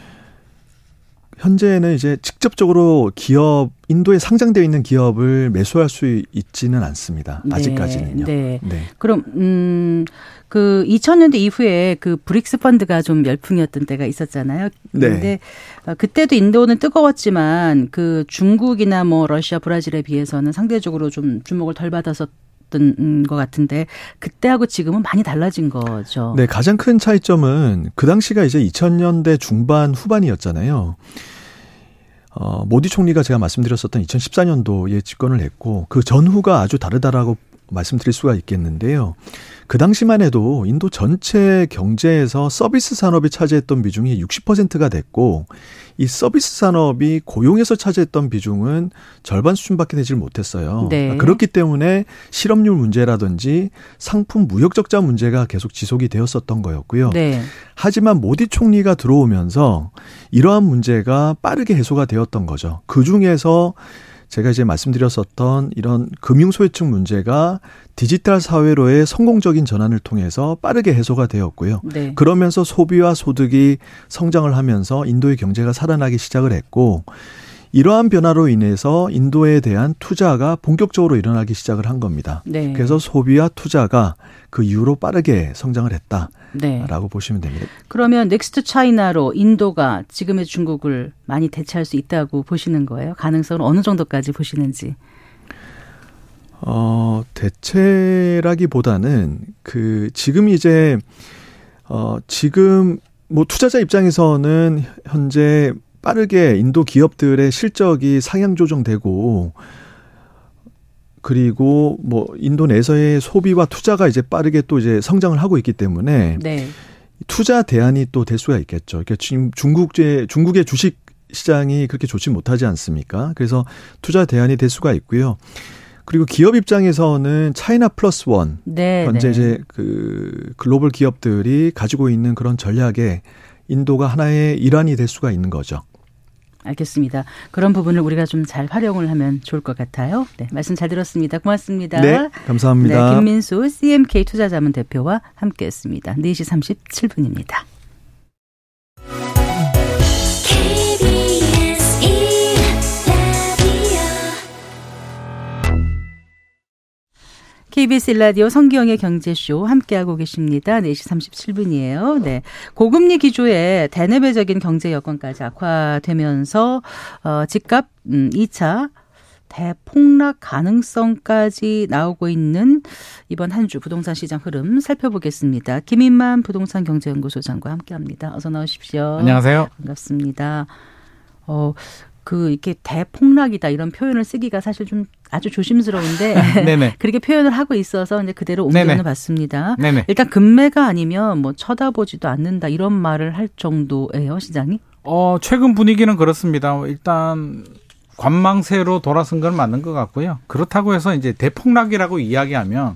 현재는 이제 직접적으로 기업, 인도에 상장되어 있는 기업을 매수할 수 있지는 않습니다. 아직까지는요. 네. 네. 네. 그럼, 음, 그 이천 년대 이후에 그 브릭스 펀드가 좀 열풍이었던 때가 있었잖아요. 근데 네. 그때도 인도는 뜨거웠지만 그 중국이나 뭐 러시아, 브라질에 비해서는 상대적으로 좀 주목을 덜 받아서 것 같은데 그때하고 지금은 많이 달라진 거죠. 네, 가장 큰 차이점은 그 당시가 이제 이천 년대 중반 후반이었잖아요. 어, 모디 총리가 제가 말씀드렸었던 이천십사 년도에 집권을 했고 그 전후가 아주 다르다라고 말씀드릴 수가 있겠는데요. 그 당시만 해도 인도 전체 경제에서 서비스 산업이 차지했던 비중이 육십 퍼센트가 됐고 이 서비스 산업이 고용에서 차지했던 비중은 절반 수준밖에 되질 못했어요. 네. 그렇기 때문에 실업률 문제라든지 상품 무역적자 문제가 계속 지속이 되었었던 거였고요. 네. 하지만 모디 총리가 들어오면서 이러한 문제가 빠르게 해소가 되었던 거죠. 그중에서 제가 이제 말씀드렸었던 이런 금융소외층 문제가 디지털 사회로의 성공적인 전환을 통해서 빠르게 해소가 되었고요. 네. 그러면서 소비와 소득이 성장을 하면서 인도의 경제가 살아나기 시작을 했고 이러한 변화로 인해서 인도에 대한 투자가 본격적으로 일어나기 시작을 한 겁니다. 네. 그래서 소비와 투자가 그 이후로 빠르게 성장을 했다라고 네. 보시면 됩니다. 그러면 넥스트 차이나로 인도가 지금의 중국을 많이 대체할 수 있다고 보시는 거예요? 가능성은 어느 정도까지 보시는지? 어, 대체라기보다는 그 지금 이제 어, 지금 뭐 투자자 입장에서는 현재 빠르게 인도 기업들의 실적이 상향 조정되고 그리고 뭐 인도 내에서의 소비와 투자가 이제 빠르게 또 이제 성장을 하고 있기 때문에 네. 투자 대안이 또 될 수가 있겠죠. 그러니까 지금 중국제 중국의 주식 시장이 그렇게 좋지 못하지 않습니까? 그래서 투자 대안이 될 수가 있고요. 그리고 기업 입장에서는 차이나 플러스 원 네, 현재 네. 이제 그 글로벌 기업들이 가지고 있는 그런 전략에 인도가 하나의 일환이 될 수가 있는 거죠. 알겠습니다. 그런 부분을 우리가 좀 잘 활용을 하면 좋을 것 같아요. 네, 말씀 잘 들었습니다. 고맙습니다. 네, 감사합니다. 네, 김민수 씨엠케이 투자자문 대표와 함께했습니다. 네 시 삼십칠 분입니다. 케이비에스 일 라디오 성기영의 경제쇼 함께하고 계십니다. 네 시 삼십칠 분이에요. 네, 고금리 기조에 대내외적인 경제 여건까지 악화되면서 어, 집값 음, 이 차 대폭락 가능성까지 나오고 있는 이번 한 주 부동산 시장 흐름 살펴보겠습니다. 김인만 부동산 경제연구소장과 함께합니다. 어서 나오십시오. 안녕하세요. 반갑습니다. 어, 그 이렇게 대폭락이다 이런 표현을 쓰기가 사실 좀 아주 조심스러운데 그렇게 표현을 하고 있어서 이제 그대로 옮겨는 봤습니다. 네네. 일단 금매가 아니면 뭐 쳐다보지도 않는다 이런 말을 할 정도예요, 시장이? 어, 최근 분위기는 그렇습니다. 일단 관망세로 돌아선 건 맞는 것 같고요. 그렇다고 해서 이제 대폭락이라고 이야기하면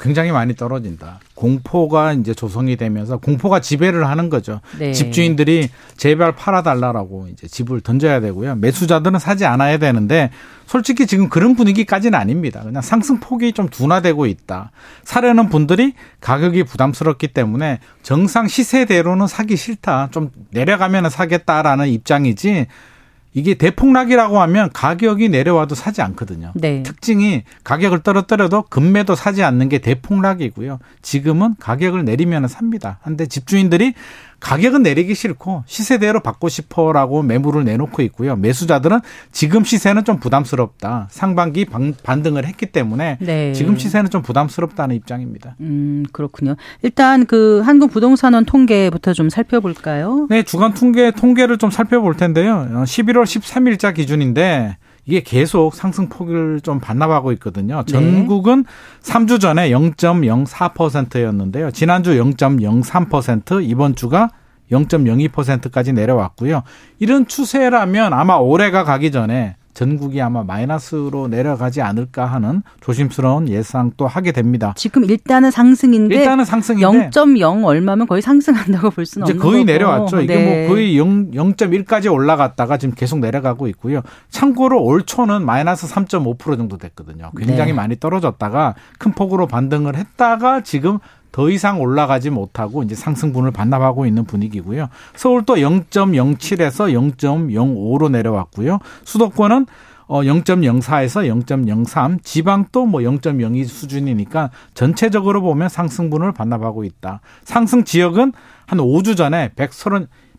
굉장히 많이 떨어진다. 공포가 이제 조성이 되면서 공포가 지배를 하는 거죠. 네. 집주인들이 제발 팔아달라라고 이제 집을 던져야 되고요. 매수자들은 사지 않아야 되는데 솔직히 지금 그런 분위기까지는 아닙니다. 그냥 상승폭이 좀 둔화되고 있다. 사려는 분들이 가격이 부담스럽기 때문에 정상 시세대로는 사기 싫다. 좀 내려가면 사겠다라는 입장이지 이게 대폭락이라고 하면 가격이 내려와도 사지 않거든요. 네. 특징이 가격을 떨어뜨려도 금매도 사지 않는 게 대폭락이고요. 지금은 가격을 내리면 삽니다. 그런데 집주인들이 가격은 내리기 싫고 시세대로 받고 싶어라고 매물을 내놓고 있고요. 매수자들은 지금 시세는 좀 부담스럽다. 상반기 반등을 했기 때문에 네. 지금 시세는 좀 부담스럽다는 입장입니다. 음, 그렇군요. 일단 그 한국부동산원 통계부터 좀 살펴볼까요? 네, 주간 통계 통계를 좀 살펴볼 텐데요. 십일월 십삼일자 기준인데 이게 계속 상승폭을 좀 반납하고 있거든요. 전국은 네. 삼 주 전에 영점영사 퍼센트였는데요. 지난주 영점영삼 퍼센트, 이번 주가 영점영이 퍼센트까지 내려왔고요. 이런 추세라면 아마 올해가 가기 전에 전국이 아마 마이너스로 내려가지 않을까 하는 조심스러운 예상도 하게 됩니다. 지금 일단은 상승인데, 일단은 상승인데 영점영 얼마면 거의 상승한다고 볼 수는 없는 거고. 거의 내려왔죠. 네. 이게 뭐 거의 영점일까지 올라갔다가 지금 계속 내려가고 있고요. 참고로 올 초는 마이너스 삼점오 퍼센트 정도 됐거든요. 굉장히 네. 많이 떨어졌다가 큰 폭으로 반등을 했다가 지금 더 이상 올라가지 못하고 이제 상승분을 반납하고 있는 분위기고요. 서울도 영 점 영칠에서 영 점 영오로 내려왔고요. 수도권은 영 점 영사에서 영 점 영삼, 지방도 뭐 영 점 영이 수준이니까 전체적으로 보면 상승분을 반납하고 있다. 상승 지역은 한 오 주 전에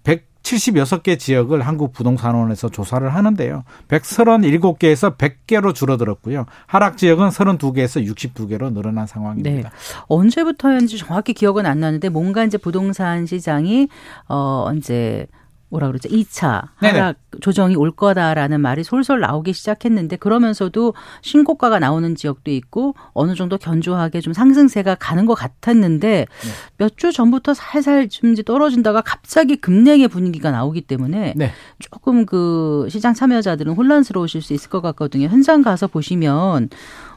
백칠십육 개 지역을 한국부동산원에서 조사를 하는데요. 백삼십칠 개에서 백 개로 줄어들었고요. 하락 지역은 삼십이 개에서 육십이 개로 늘어난 상황입니다. 네. 언제부터였는지 정확히 기억은 안 나는데 뭔가 이제 부동산 시장이 어 이제 뭐라 그러죠? 이 차 네네. 하락 조정이 올 거다라는 말이 솔솔 나오기 시작했는데 그러면서도 신고가가 나오는 지역도 있고 어느 정도 견조하게 좀 상승세가 가는 것 같았는데 네. 몇 주 전부터 살살 좀 떨어진다가 갑자기 급냉의 분위기가 나오기 때문에 네. 조금 그 시장 참여자들은 혼란스러우실 수 있을 것 같거든요. 현장 가서 보시면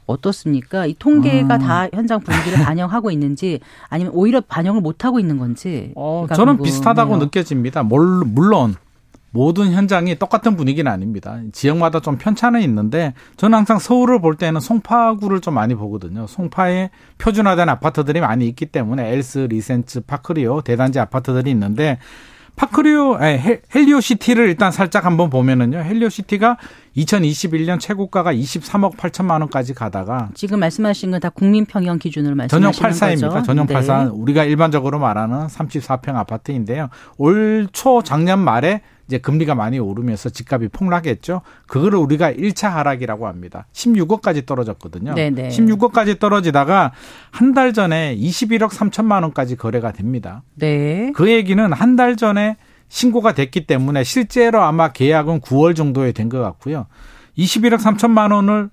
어떻습니까? 이 통계가 음. 다 현장 분위기를 반영하고 있는지 아니면 오히려 반영을 못하고 있는 건지. 어, 저는 궁금해요. 비슷하다고 느껴집니다. 물론 모든 현장이 똑같은 분위기는 아닙니다. 지역마다 좀 편차는 있는데 저는 항상 서울을 볼 때는 송파구를 좀 많이 보거든요. 송파에 표준화된 아파트들이 많이 있기 때문에 엘스, 리센츠, 파크리오, 대단지 아파트들이 있는데 파크리오, 에 헬리오시티를 일단 살짝 한번 보면은요. 헬리오시티가 이천이십일 년 최고가가 이십삼억 팔천만 원까지 가다가 지금 말씀하신 건 다 국민평형 기준으로 말씀하시는 전용 팔 사입니다. 거죠? 전용 네. 팔 사 우리가 일반적으로 말하는 삼십사 평 아파트인데요. 올 초 작년 말에 이제 금리가 많이 오르면서 집값이 폭락했죠. 그거를 우리가 일 차 하락이라고 합니다. 십육억까지 떨어졌거든요. 네네. 십육억까지 떨어지다가 한 달 전에 이십일억 삼천만 원까지 거래가 됩니다. 네. 그 얘기는 한 달 전에 신고가 됐기 때문에 실제로 아마 계약은 구월 정도에 된 것 같고요. 이십일억 삼천만 원을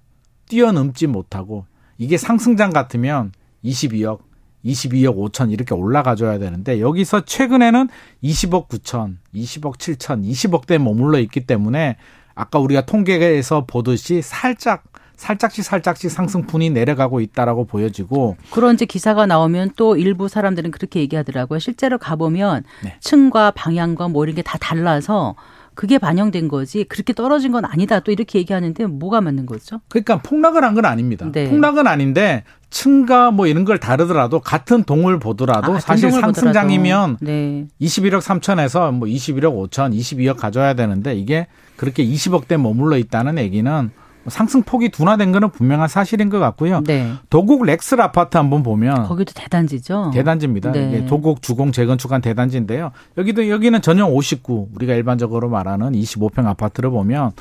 뛰어넘지 못하고 이게 상승장 같으면 이십이억, 이십이억 오천 이렇게 올라가줘야 되는데 여기서 최근에는 이십억 구천, 이십억 칠천, 이십억대에 머물러 있기 때문에 아까 우리가 통계에서 보듯이 살짝 살짝씩 살짝씩 상승분이 내려가고 있다라고 보여지고 그런 이제 기사가 나오면 또 일부 사람들은 그렇게 얘기하더라고요. 실제로 가보면 네. 층과 방향과 뭐 이런 게 다 달라서 그게 반영된 거지 그렇게 떨어진 건 아니다 또 이렇게 얘기하는데 뭐가 맞는 거죠? 그러니까 폭락을 한 건 아닙니다. 네. 폭락은 아닌데 층과 뭐 이런 걸 다르더라도 같은 동을 보더라도 아, 사실 상승장이면 네. 이십일억 삼천에서 뭐 이십일억 오천, 이십이억 가져야 되는데 이게 그렇게 이십억대 머물러 있다는 얘기는 상승폭이 둔화된 거는 분명한 사실인 것 같고요. 네. 도곡 렉슬 아파트 한번 보면 거기도 대단지죠. 대단지입니다. 네. 이게 도곡 주공 재건축한 대단지인데요. 여기도 여기는 전용 오십구 우리가 일반적으로 말하는 이십오 평 아파트를 보면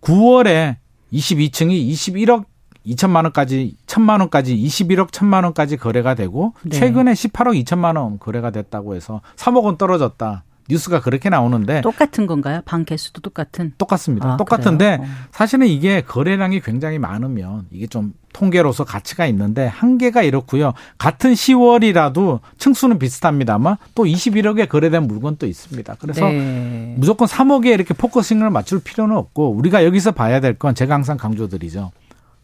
구월에 이십이 층이 이십일억 이천만 원까지 천만 원까지 이십일억 천만 원까지 거래가 되고 네. 최근에 십팔억 이천만 원 거래가 됐다고 해서 삼억 원 떨어졌다. 뉴스가 그렇게 나오는데 똑같은 건가요? 방 개수도 똑같은? 똑같습니다. 아, 똑같은데 어. 사실은 이게 거래량이 굉장히 많으면 이게 좀 통계로서 가치가 있는데 한계가 이렇고요. 같은 시월이라도 층수는 비슷합니다만 또 이십일억에 거래된 물건도 있습니다. 그래서 네. 무조건 삼억에 이렇게 포커싱을 맞출 필요는 없고 우리가 여기서 봐야 될 건 제가 항상 강조드리죠.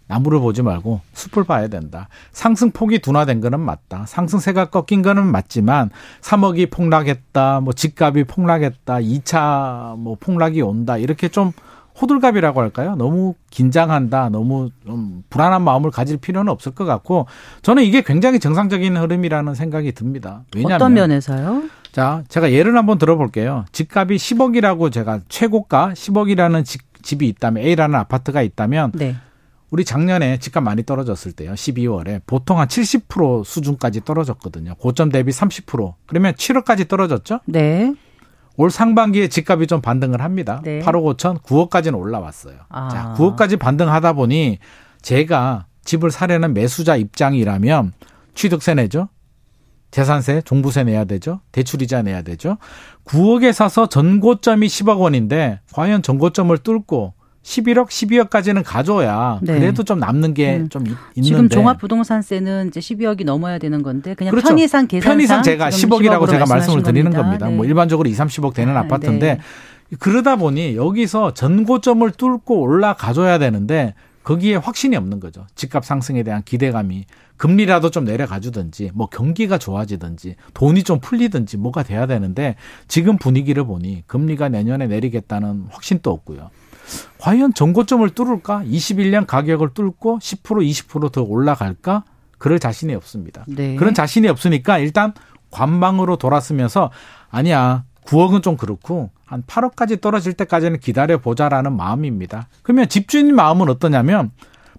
나무를 보지 말고 숲을 봐야 된다. 상승폭이 둔화된 거는 맞다. 상승세가 꺾인 거는 맞지만 삼억이 폭락했다. 뭐 집값이 폭락했다. 이 차 뭐 폭락이 온다. 이렇게 좀 호들갑이라고 할까요? 너무 긴장한다. 너무 좀 불안한 마음을 가질 필요는 없을 것 같고 저는 이게 굉장히 정상적인 흐름이라는 생각이 듭니다. 왜냐하면 어떤 면에서요? 자, 제가 예를 한번 들어볼게요. 집값이 십억이라고 제가 최고가 십억이라는 집, 집이 있다면 A라는 아파트가 있다면 네. 우리 작년에 집값 많이 떨어졌을 때요. 십이월에 보통 한 칠십 퍼센트 수준까지 떨어졌거든요. 고점 대비 삼십 퍼센트. 그러면 칠억까지 떨어졌죠? 네. 올 상반기에 집값이 좀 반등을 합니다. 네. 팔억 오천, 구억까지는 올라왔어요. 아. 자, 구억까지 반등하다 보니 제가 집을 사려는 매수자 입장이라면 취득세 내죠. 재산세, 종부세 내야 되죠. 대출이자 내야 되죠. 구억에 사서 전고점이 십억 원인데 과연 전고점을 뚫고 십일억, 십이억까지는 가져야 네. 그래도 좀 남는 게 좀 음. 있는데 지금 종합부동산세는 이제 십이억이 넘어야 되는 건데 그냥 그렇죠. 편의상 계산상 편의상 제가 십억이라고 제가 말씀을 드리는 겁니다. 네. 뭐 일반적으로 이삼십억 되는 아파트인데 네. 그러다 보니 여기서 전고점을 뚫고 올라가줘야 되는데 거기에 확신이 없는 거죠. 집값 상승에 대한 기대감이 금리라도 좀 내려가주든지 뭐 경기가 좋아지든지 돈이 좀 풀리든지 뭐가 돼야 되는데 지금 분위기를 보니 금리가 내년에 내리겠다는 확신도 없고요. 과연 전고점을 뚫을까? 이십일 년 가격을 뚫고 십 퍼센트, 이십 퍼센트 더 올라갈까? 그럴 자신이 없습니다. 네. 그런 자신이 없으니까 일단 관망으로 돌았으면서 아니야. 구억은 좀 그렇고 한 팔억까지 떨어질 때까지는 기다려보자라는 마음입니다. 그러면 집주인 마음은 어떠냐면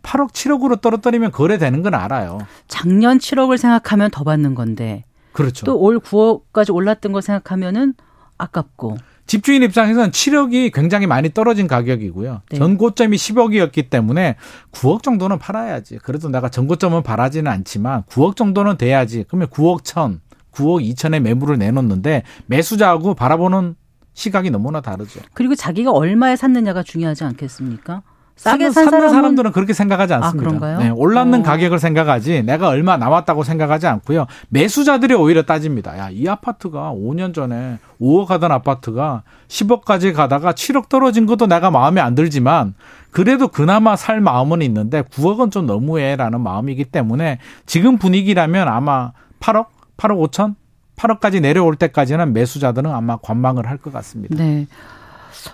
팔억, 칠억으로 떨어뜨리면 거래되는 건 알아요. 작년 칠억을 생각하면 더 받는 건데. 그렇죠. 또 올 구억까지 올랐던 거 생각하면은 아깝고. 집주인 입장에서는 칠억이 굉장히 많이 떨어진 가격이고요. 네. 전고점이 십억이었기 때문에 구억 정도는 팔아야지. 그래도 내가 전고점은 바라지는 않지만 구억 정도는 돼야지. 그러면 구억 천. 구억 이천에 매물을 내놓는데 매수자하고 바라보는 시각이 너무나 다르죠. 그리고 자기가 얼마에 샀느냐가 중요하지 않겠습니까? 싸게 산 사람은... 사람들은 그렇게 생각하지 않습니다. 아, 그런가요? 네, 올랐는 오. 가격을 생각하지 내가 얼마 나왔다고 생각하지 않고요. 매수자들이 오히려 따집니다. 야, 이 아파트가 오 년 전에 오억 하던 아파트가 십억까지 가다가 칠억 떨어진 것도 내가 마음에 안 들지만 그래도 그나마 살 마음은 있는데 구억은 좀 너무해라는 마음이기 때문에 지금 분위기라면 아마 팔억? 팔억 오천? 팔억까지 내려올 때까지는 매수자들은 아마 관망을 할 것 같습니다. 네.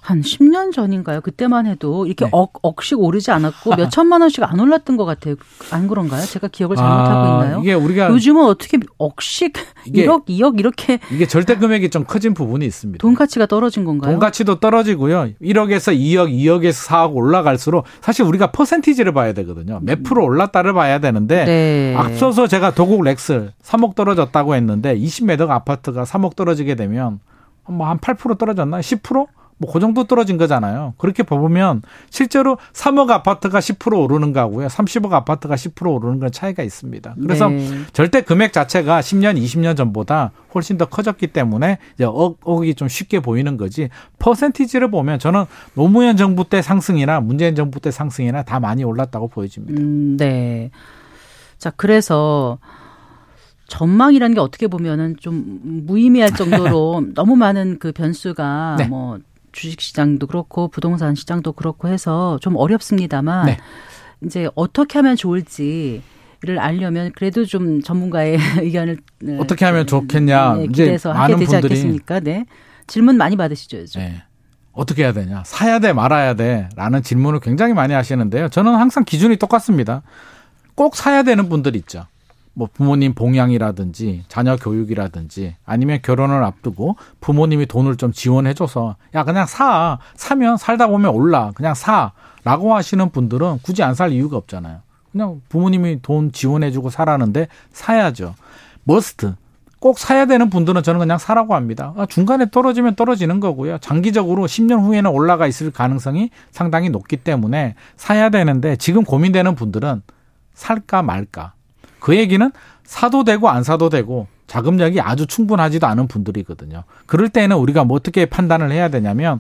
한 십 년 전인가요? 그때만 해도 이렇게 네. 억, 억씩 오르지 않았고 몇 천만 원씩 안 올랐던 것 같아요. 안 그런가요? 제가 기억을 잘못하고 아, 있나요? 이게 우리가 요즘은 어떻게 억씩 이게, 일억, 이억 이렇게. 이게 절대 금액이 좀 커진 부분이 있습니다. 돈 가치가 떨어진 건가요? 돈 가치도 떨어지고요. 일억에서 이억, 이억에서 사억 올라갈수록 사실 우리가 퍼센티지를 봐야 되거든요. 몇 프로 올랐다를 봐야 되는데 네. 앞서서 제가 도곡 렉슬 삼억 떨어졌다고 했는데 이십 매덕 아파트가 삼억 떨어지게 되면 뭐 한 팔 퍼센트 떨어졌나? 십 퍼센트? 뭐 그 정도 떨어진 거잖아요. 그렇게 보면 실제로 삼억 아파트가 십 퍼센트 오르는 거고요. 삼십억 아파트가 십 퍼센트 오르는 건 차이가 있습니다. 그래서 네. 절대 금액 자체가 십 년, 이십 년 전보다 훨씬 더 커졌기 때문에 이제 억, 억이 좀 쉽게 보이는 거지. 퍼센티지를 보면 저는 노무현 정부 때 상승이나 문재인 정부 때 상승이나 다 많이 올랐다고 보여집니다. 음, 네. 자, 그래서 전망이라는 게 어떻게 보면은 좀 무의미할 정도로 너무 많은 그 변수가 네. 뭐 주식시장도 그렇고 부동산 시장도 그렇고 해서 좀 어렵습니다만 네. 이제 어떻게 하면 좋을지를 알려면 그래도 좀 전문가의 의견을 어떻게 하면 좋겠냐 네, 기대해서 하게 되지 분들이... 않겠습니까? 네. 질문 많이 받으시죠. 요즘. 네. 어떻게 해야 되냐. 사야 돼 말아야 돼 라는 질문을 굉장히 많이 하시는데요. 저는 항상 기준이 똑같습니다. 꼭 사야 되는 분들 있죠. 뭐 부모님 봉양이라든지 자녀 교육이라든지 아니면 결혼을 앞두고 부모님이 돈을 좀 지원해줘서 야 그냥 사 사면 살다 보면 올라 그냥 사라고 하시는 분들은 굳이 안 살 이유가 없잖아요. 그냥 부모님이 돈 지원해주고 사라는데 사야죠. 머스트 꼭 사야 되는 분들은 저는 그냥 사라고 합니다. 중간에 떨어지면 떨어지는 거고요. 장기적으로 십 년 후에는 올라가 있을 가능성이 상당히 높기 때문에 사야 되는데 지금 고민되는 분들은 살까 말까. 그 얘기는 사도 되고 안 사도 되고 자금력이 아주 충분하지도 않은 분들이거든요. 그럴 때는 우리가 뭐 어떻게 판단을 해야 되냐면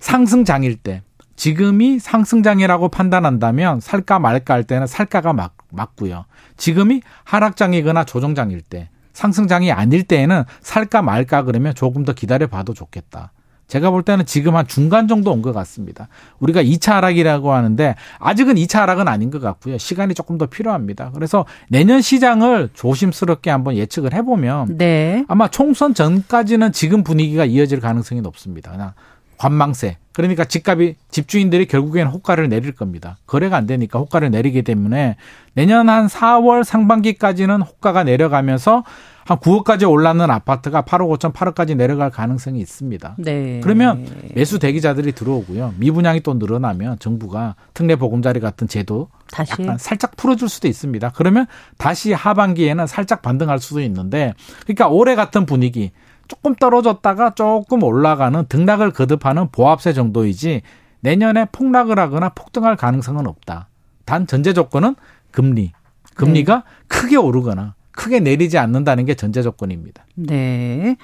상승장일 때 지금이 상승장이라고 판단한다면 살까 말까 할 때는 살까가 막, 맞고요. 지금이 하락장이거나 조정장일 때 상승장이 아닐 때에는 살까 말까 그러면 조금 더 기다려봐도 좋겠다. 제가 볼 때는 지금 한 중간 정도 온 것 같습니다. 우리가 이 차 하락이라고 하는데 아직은 이 차 하락은 아닌 것 같고요. 시간이 조금 더 필요합니다. 그래서 내년 시장을 조심스럽게 한번 예측을 해보면 네. 아마 총선 전까지는 지금 분위기가 이어질 가능성이 높습니다. 그냥 관망세. 그러니까 집값이 집주인들이 결국에는 호가를 내릴 겁니다. 거래가 안 되니까 호가를 내리기 때문에 내년 한 사월 상반기까지는 호가가 내려가면서 한 구억까지 올라는 아파트가 팔억 오천, 팔억까지 내려갈 가능성이 있습니다. 네. 그러면 매수 대기자들이 들어오고요. 미분양이 또 늘어나면 정부가 특례 보금자리 같은 제도 다시 약간 살짝 풀어줄 수도 있습니다. 그러면 다시 하반기에는 살짝 반등할 수도 있는데 그러니까 올해 같은 분위기 조금 떨어졌다가 조금 올라가는 등락을 거듭하는 보합세 정도이지 내년에 폭락을 하거나 폭등할 가능성은 없다. 단 전제 조건은 금리. 금리가 네. 크게 오르거나. 크게 내리지 않는다는 게 전제 조건입니다. 네.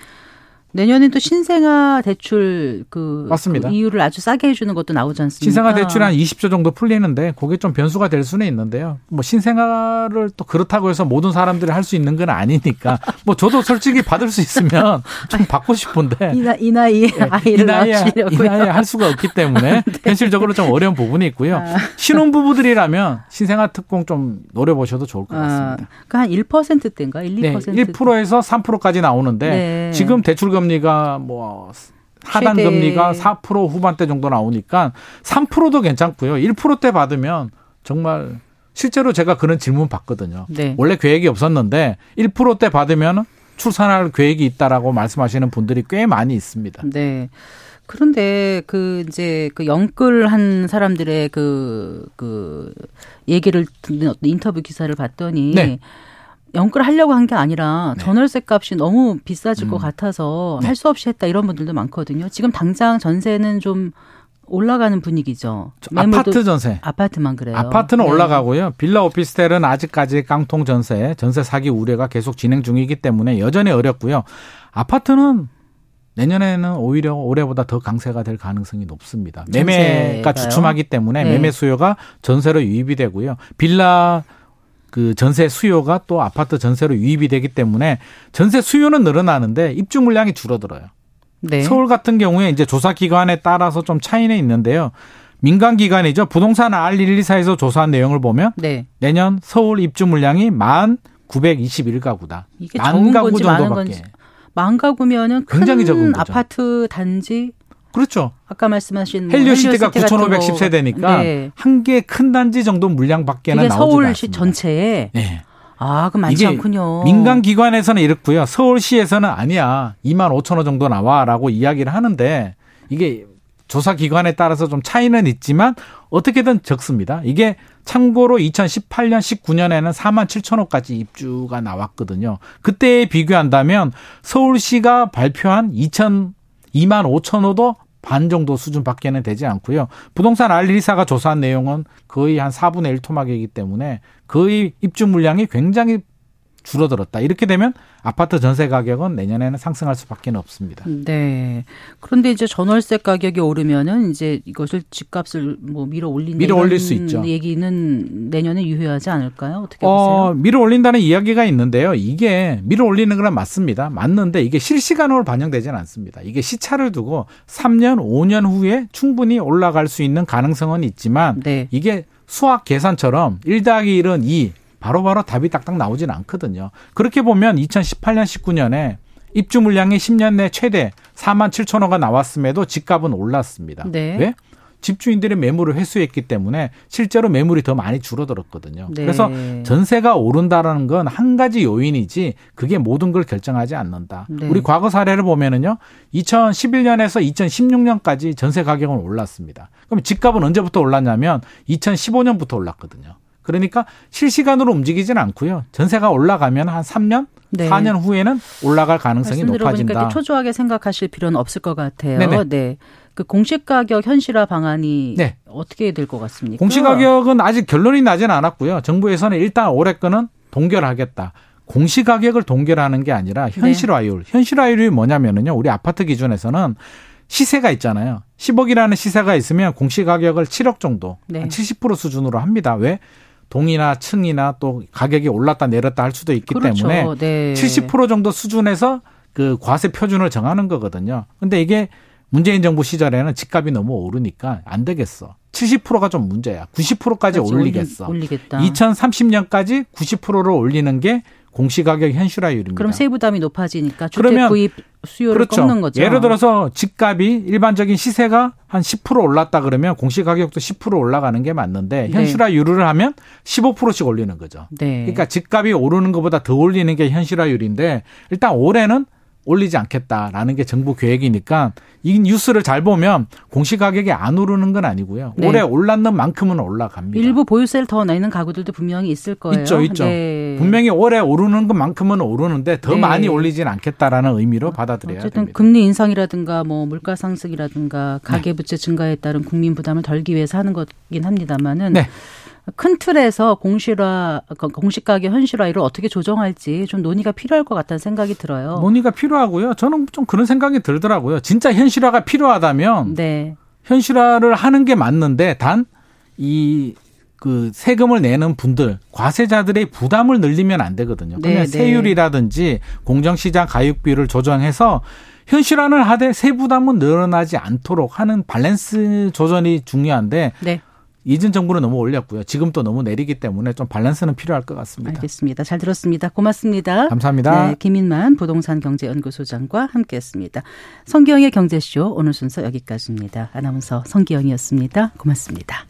내년엔 또 신생아 대출 그, 맞습니다. 그 이유를 아주 싸게 해주는 것도 나오지 않습니까? 신생아 대출 한 이십 조 정도 풀리는데 그게 좀 변수가 될 수는 있는데요. 뭐 신생아를 또 그렇다고 해서 모든 사람들이 할 수 있는 건 아니니까 뭐 저도 솔직히 받을 수 있으면 좀 받고 싶은데 이, 나, 이 나이에 네, 아이를 낳으시려고요. 이 나이에 할 수가 없기 때문에 네. 현실적으로 좀 어려운 부분이 있고요. 아. 신혼부부들이라면 신생아 특공 좀 노려보셔도 좋을 것 같습니다. 아, 그러니까 한 일 퍼센트대인가? 일, 이 퍼센트 네, 일 퍼센트에서 삼 퍼센트까지 나오는데 네. 지금 대출 금리가 뭐 하단 최대. 금리가 사 퍼센트 후반대 정도 나오니까 삼 퍼센트도 괜찮고요. 일 퍼센트대 받으면 정말 실제로 제가 그런 질문 받거든요. 네. 원래 계획이 없었는데 일 퍼센트대 받으면 출산할 계획이 있다라고 말씀하시는 분들이 꽤 많이 있습니다. 네. 그런데 그 이제 그 영끌한 사람들의 그, 그 얘기를 듣는 어떤 인터뷰 기사를 봤더니 네. 영끌하려고 한 게 아니라 네. 전월세 값이 너무 비싸질 음. 것 같아서 네. 할 수 없이 했다 이런 분들도 많거든요. 지금 당장 전세는 좀 올라가는 분위기죠. 아파트 전세. 아파트만 그래요. 아파트는 네. 올라가고요. 빌라 오피스텔은 아직까지 깡통 전세, 전세 사기 우려가 계속 진행 중이기 때문에 여전히 어렵고요. 아파트는 내년에는 오히려 올해보다 더 강세가 될 가능성이 높습니다. 매매가 주춤하기 때문에 네. 매매 수요가 전세로 유입이 되고요. 빌라 그 전세 수요가 또 아파트 전세로 유입이 되기 때문에 전세 수요는 늘어나는데 입주 물량이 줄어들어요. 네. 서울 같은 경우에 이제 조사 기관에 따라서 좀 차이는 있는데요. 민간 기관이죠. 부동산 알일이사에서 조사한 내용을 보면 네. 내년 서울 입주 물량이 만 구백이십일 가구다. 이게 적은 건지 많은 건지. 만 가구면은 굉장히 적은 거죠. 아파트 단지. 그렇죠. 아까 말씀하신 헬리오시티가 헬리오 구천오백십 세대니까 네. 한 개 큰 단지 정도 물량밖에는 나오지 않습니다. 이게 서울시 전체에. 네. 아, 그럼 많지 않군요. 민간 기관에서는 이렇고요. 서울시에서는 아니야. 이만 오천 호 정도 나와라고 이야기를 하는데 이게 조사 기관에 따라서 좀 차이는 있지만 어떻게든 적습니다. 이게 참고로 이천십팔 년, 십구 년에는 사만 칠천 호까지 입주가 나왔거든요. 그때에 비교한다면 서울시가 발표한 이만 오천 호도 반 정도 수준밖에는 되지 않고요. 부동산 알일이사가 조사한 내용은 거의 한 사분의 일 토막이기 때문에 거의 입주 물량이 굉장히 줄어들었다. 이렇게 되면 아파트 전세 가격은 내년에는 상승할 수밖에 없습니다. 네. 그런데 이제 전월세 가격이 오르면은 이제 이것을 집값을 뭐 밀어 올린다. 밀어 올릴 수 있죠. 얘기는 내년에 유효하지 않을까요? 어떻게 보세요? 어, 밀어 올린다는 이야기가 있는데요. 이게 밀어 올리는 건 맞습니다. 맞는데 이게 실시간으로 반영되지는 않습니다. 이게 시차를 두고 삼 년, 오 년 후에 충분히 올라갈 수 있는 가능성은 있지만 네. 이게 수학 계산처럼 일 더하기 일은 이. 바로바로 바로 답이 딱딱 나오진 않거든요. 그렇게 보면 이천십팔 년, 십구 년에 입주 물량이 십 년 내 최대 사만 칠천 호가 나왔음에도 집값은 올랐습니다. 네. 왜? 집주인들이 매물을 회수했기 때문에 실제로 매물이 더 많이 줄어들었거든요. 네. 그래서 전세가 오른다라는 건 한 가지 요인이지 그게 모든 걸 결정하지 않는다. 네. 우리 과거 사례를 보면은요, 이천십일 년에서 이천십육 년까지 전세 가격은 올랐습니다. 그럼 집값은 언제부터 올랐냐면 이천십오 년부터 올랐거든요. 그러니까 실시간으로 움직이진 않고요. 전세가 올라가면 한 삼 년, 네. 사 년 후에는 올라갈 가능성이 높아진다. 그러니까 초조하게 생각하실 필요는 없을 것 같아요. 네네. 네, 그 공시가격 현실화 방안이 네. 어떻게 될 것 같습니까? 공시가격은 아직 결론이 나진 않았고요. 정부에서는 일단 올해 거는 동결하겠다. 공시가격을 동결하는 게 아니라 현실화율. 네. 현실화율이 뭐냐면요. 우리 아파트 기준에서는 시세가 있잖아요. 십억이라는 시세가 있으면 공시가격을 칠억 정도, 네. 한 칠십 퍼센트 수준으로 합니다. 왜? 동이나 층이나 또 가격이 올랐다 내렸다 할 수도 있기 그렇죠. 때문에 네. 칠십 퍼센트 정도 수준에서 그 과세 표준을 정하는 거거든요. 근데 이게 문재인 정부 시절에는 집값이 너무 오르니까 안 되겠어. 칠십 퍼센트가 좀 문제야. 구십 퍼센트까지 그렇지, 올리겠어. 올리, 올리겠다. 이천삼십 년까지 구십 퍼센트를 올리는 게 공시가격 현실화율입니다. 그럼 세부담이 높아지니까 주택 구입 수요를 그렇죠. 꺾는 거죠. 예를 들어서 집값이 일반적인 시세가 한 십 퍼센트 올랐다 그러면 공시가격도 십 퍼센트 올라가는 게 맞는데 현실화율을 네. 하면 십오 퍼센트씩 올리는 거죠. 네. 그러니까 집값이 오르는 것보다 더 올리는 게 현실화율인데 일단 올해는 올리지 않겠다라는 게 정부 계획이니까 이 뉴스를 잘 보면 공시가격이 안 오르는 건 아니고요. 네. 올해 올랐는 만큼은 올라갑니다. 일부 보유세를 더 내는 가구들도 분명히 있을 거예요. 있죠. 있죠. 네. 분명히 올해 오르는 것만큼은 오르는데 더 네. 많이 올리진 않겠다라는 의미로 받아들여야 어쨌든 됩니다. 금리 인상이라든가 뭐 물가 상승이라든가 가계부채 네. 증가에 따른 국민 부담을 덜기 위해서 하는 것이긴 합니다만은 네. 큰 틀에서 공시화, 공시가격 현실화를 어떻게 조정할지 좀 논의가 필요할 것 같다는 생각이 들어요. 논의가 필요하고요. 저는 좀 그런 생각이 들더라고요. 진짜 현실화가 필요하다면 네. 현실화를 하는 게 맞는데 단 이 그 세금을 내는 분들, 과세자들의 부담을 늘리면 안 되거든요. 그냥 네, 세율이라든지 공정시장 가격비를 조정해서 현실화는 하되 세부담은 늘어나지 않도록 하는 밸런스 조절이 중요한데 네. 이전 정부는 너무 올렸고요. 지금 또 너무 내리기 때문에 좀 밸런스는 필요할 것 같습니다. 알겠습니다. 잘 들었습니다. 고맙습니다. 감사합니다. 네, 김인만 부동산 경제연구소장과 함께했습니다. 성기영의 경제쇼 오늘 순서 여기까지입니다. 아나운서 성기영이었습니다. 고맙습니다.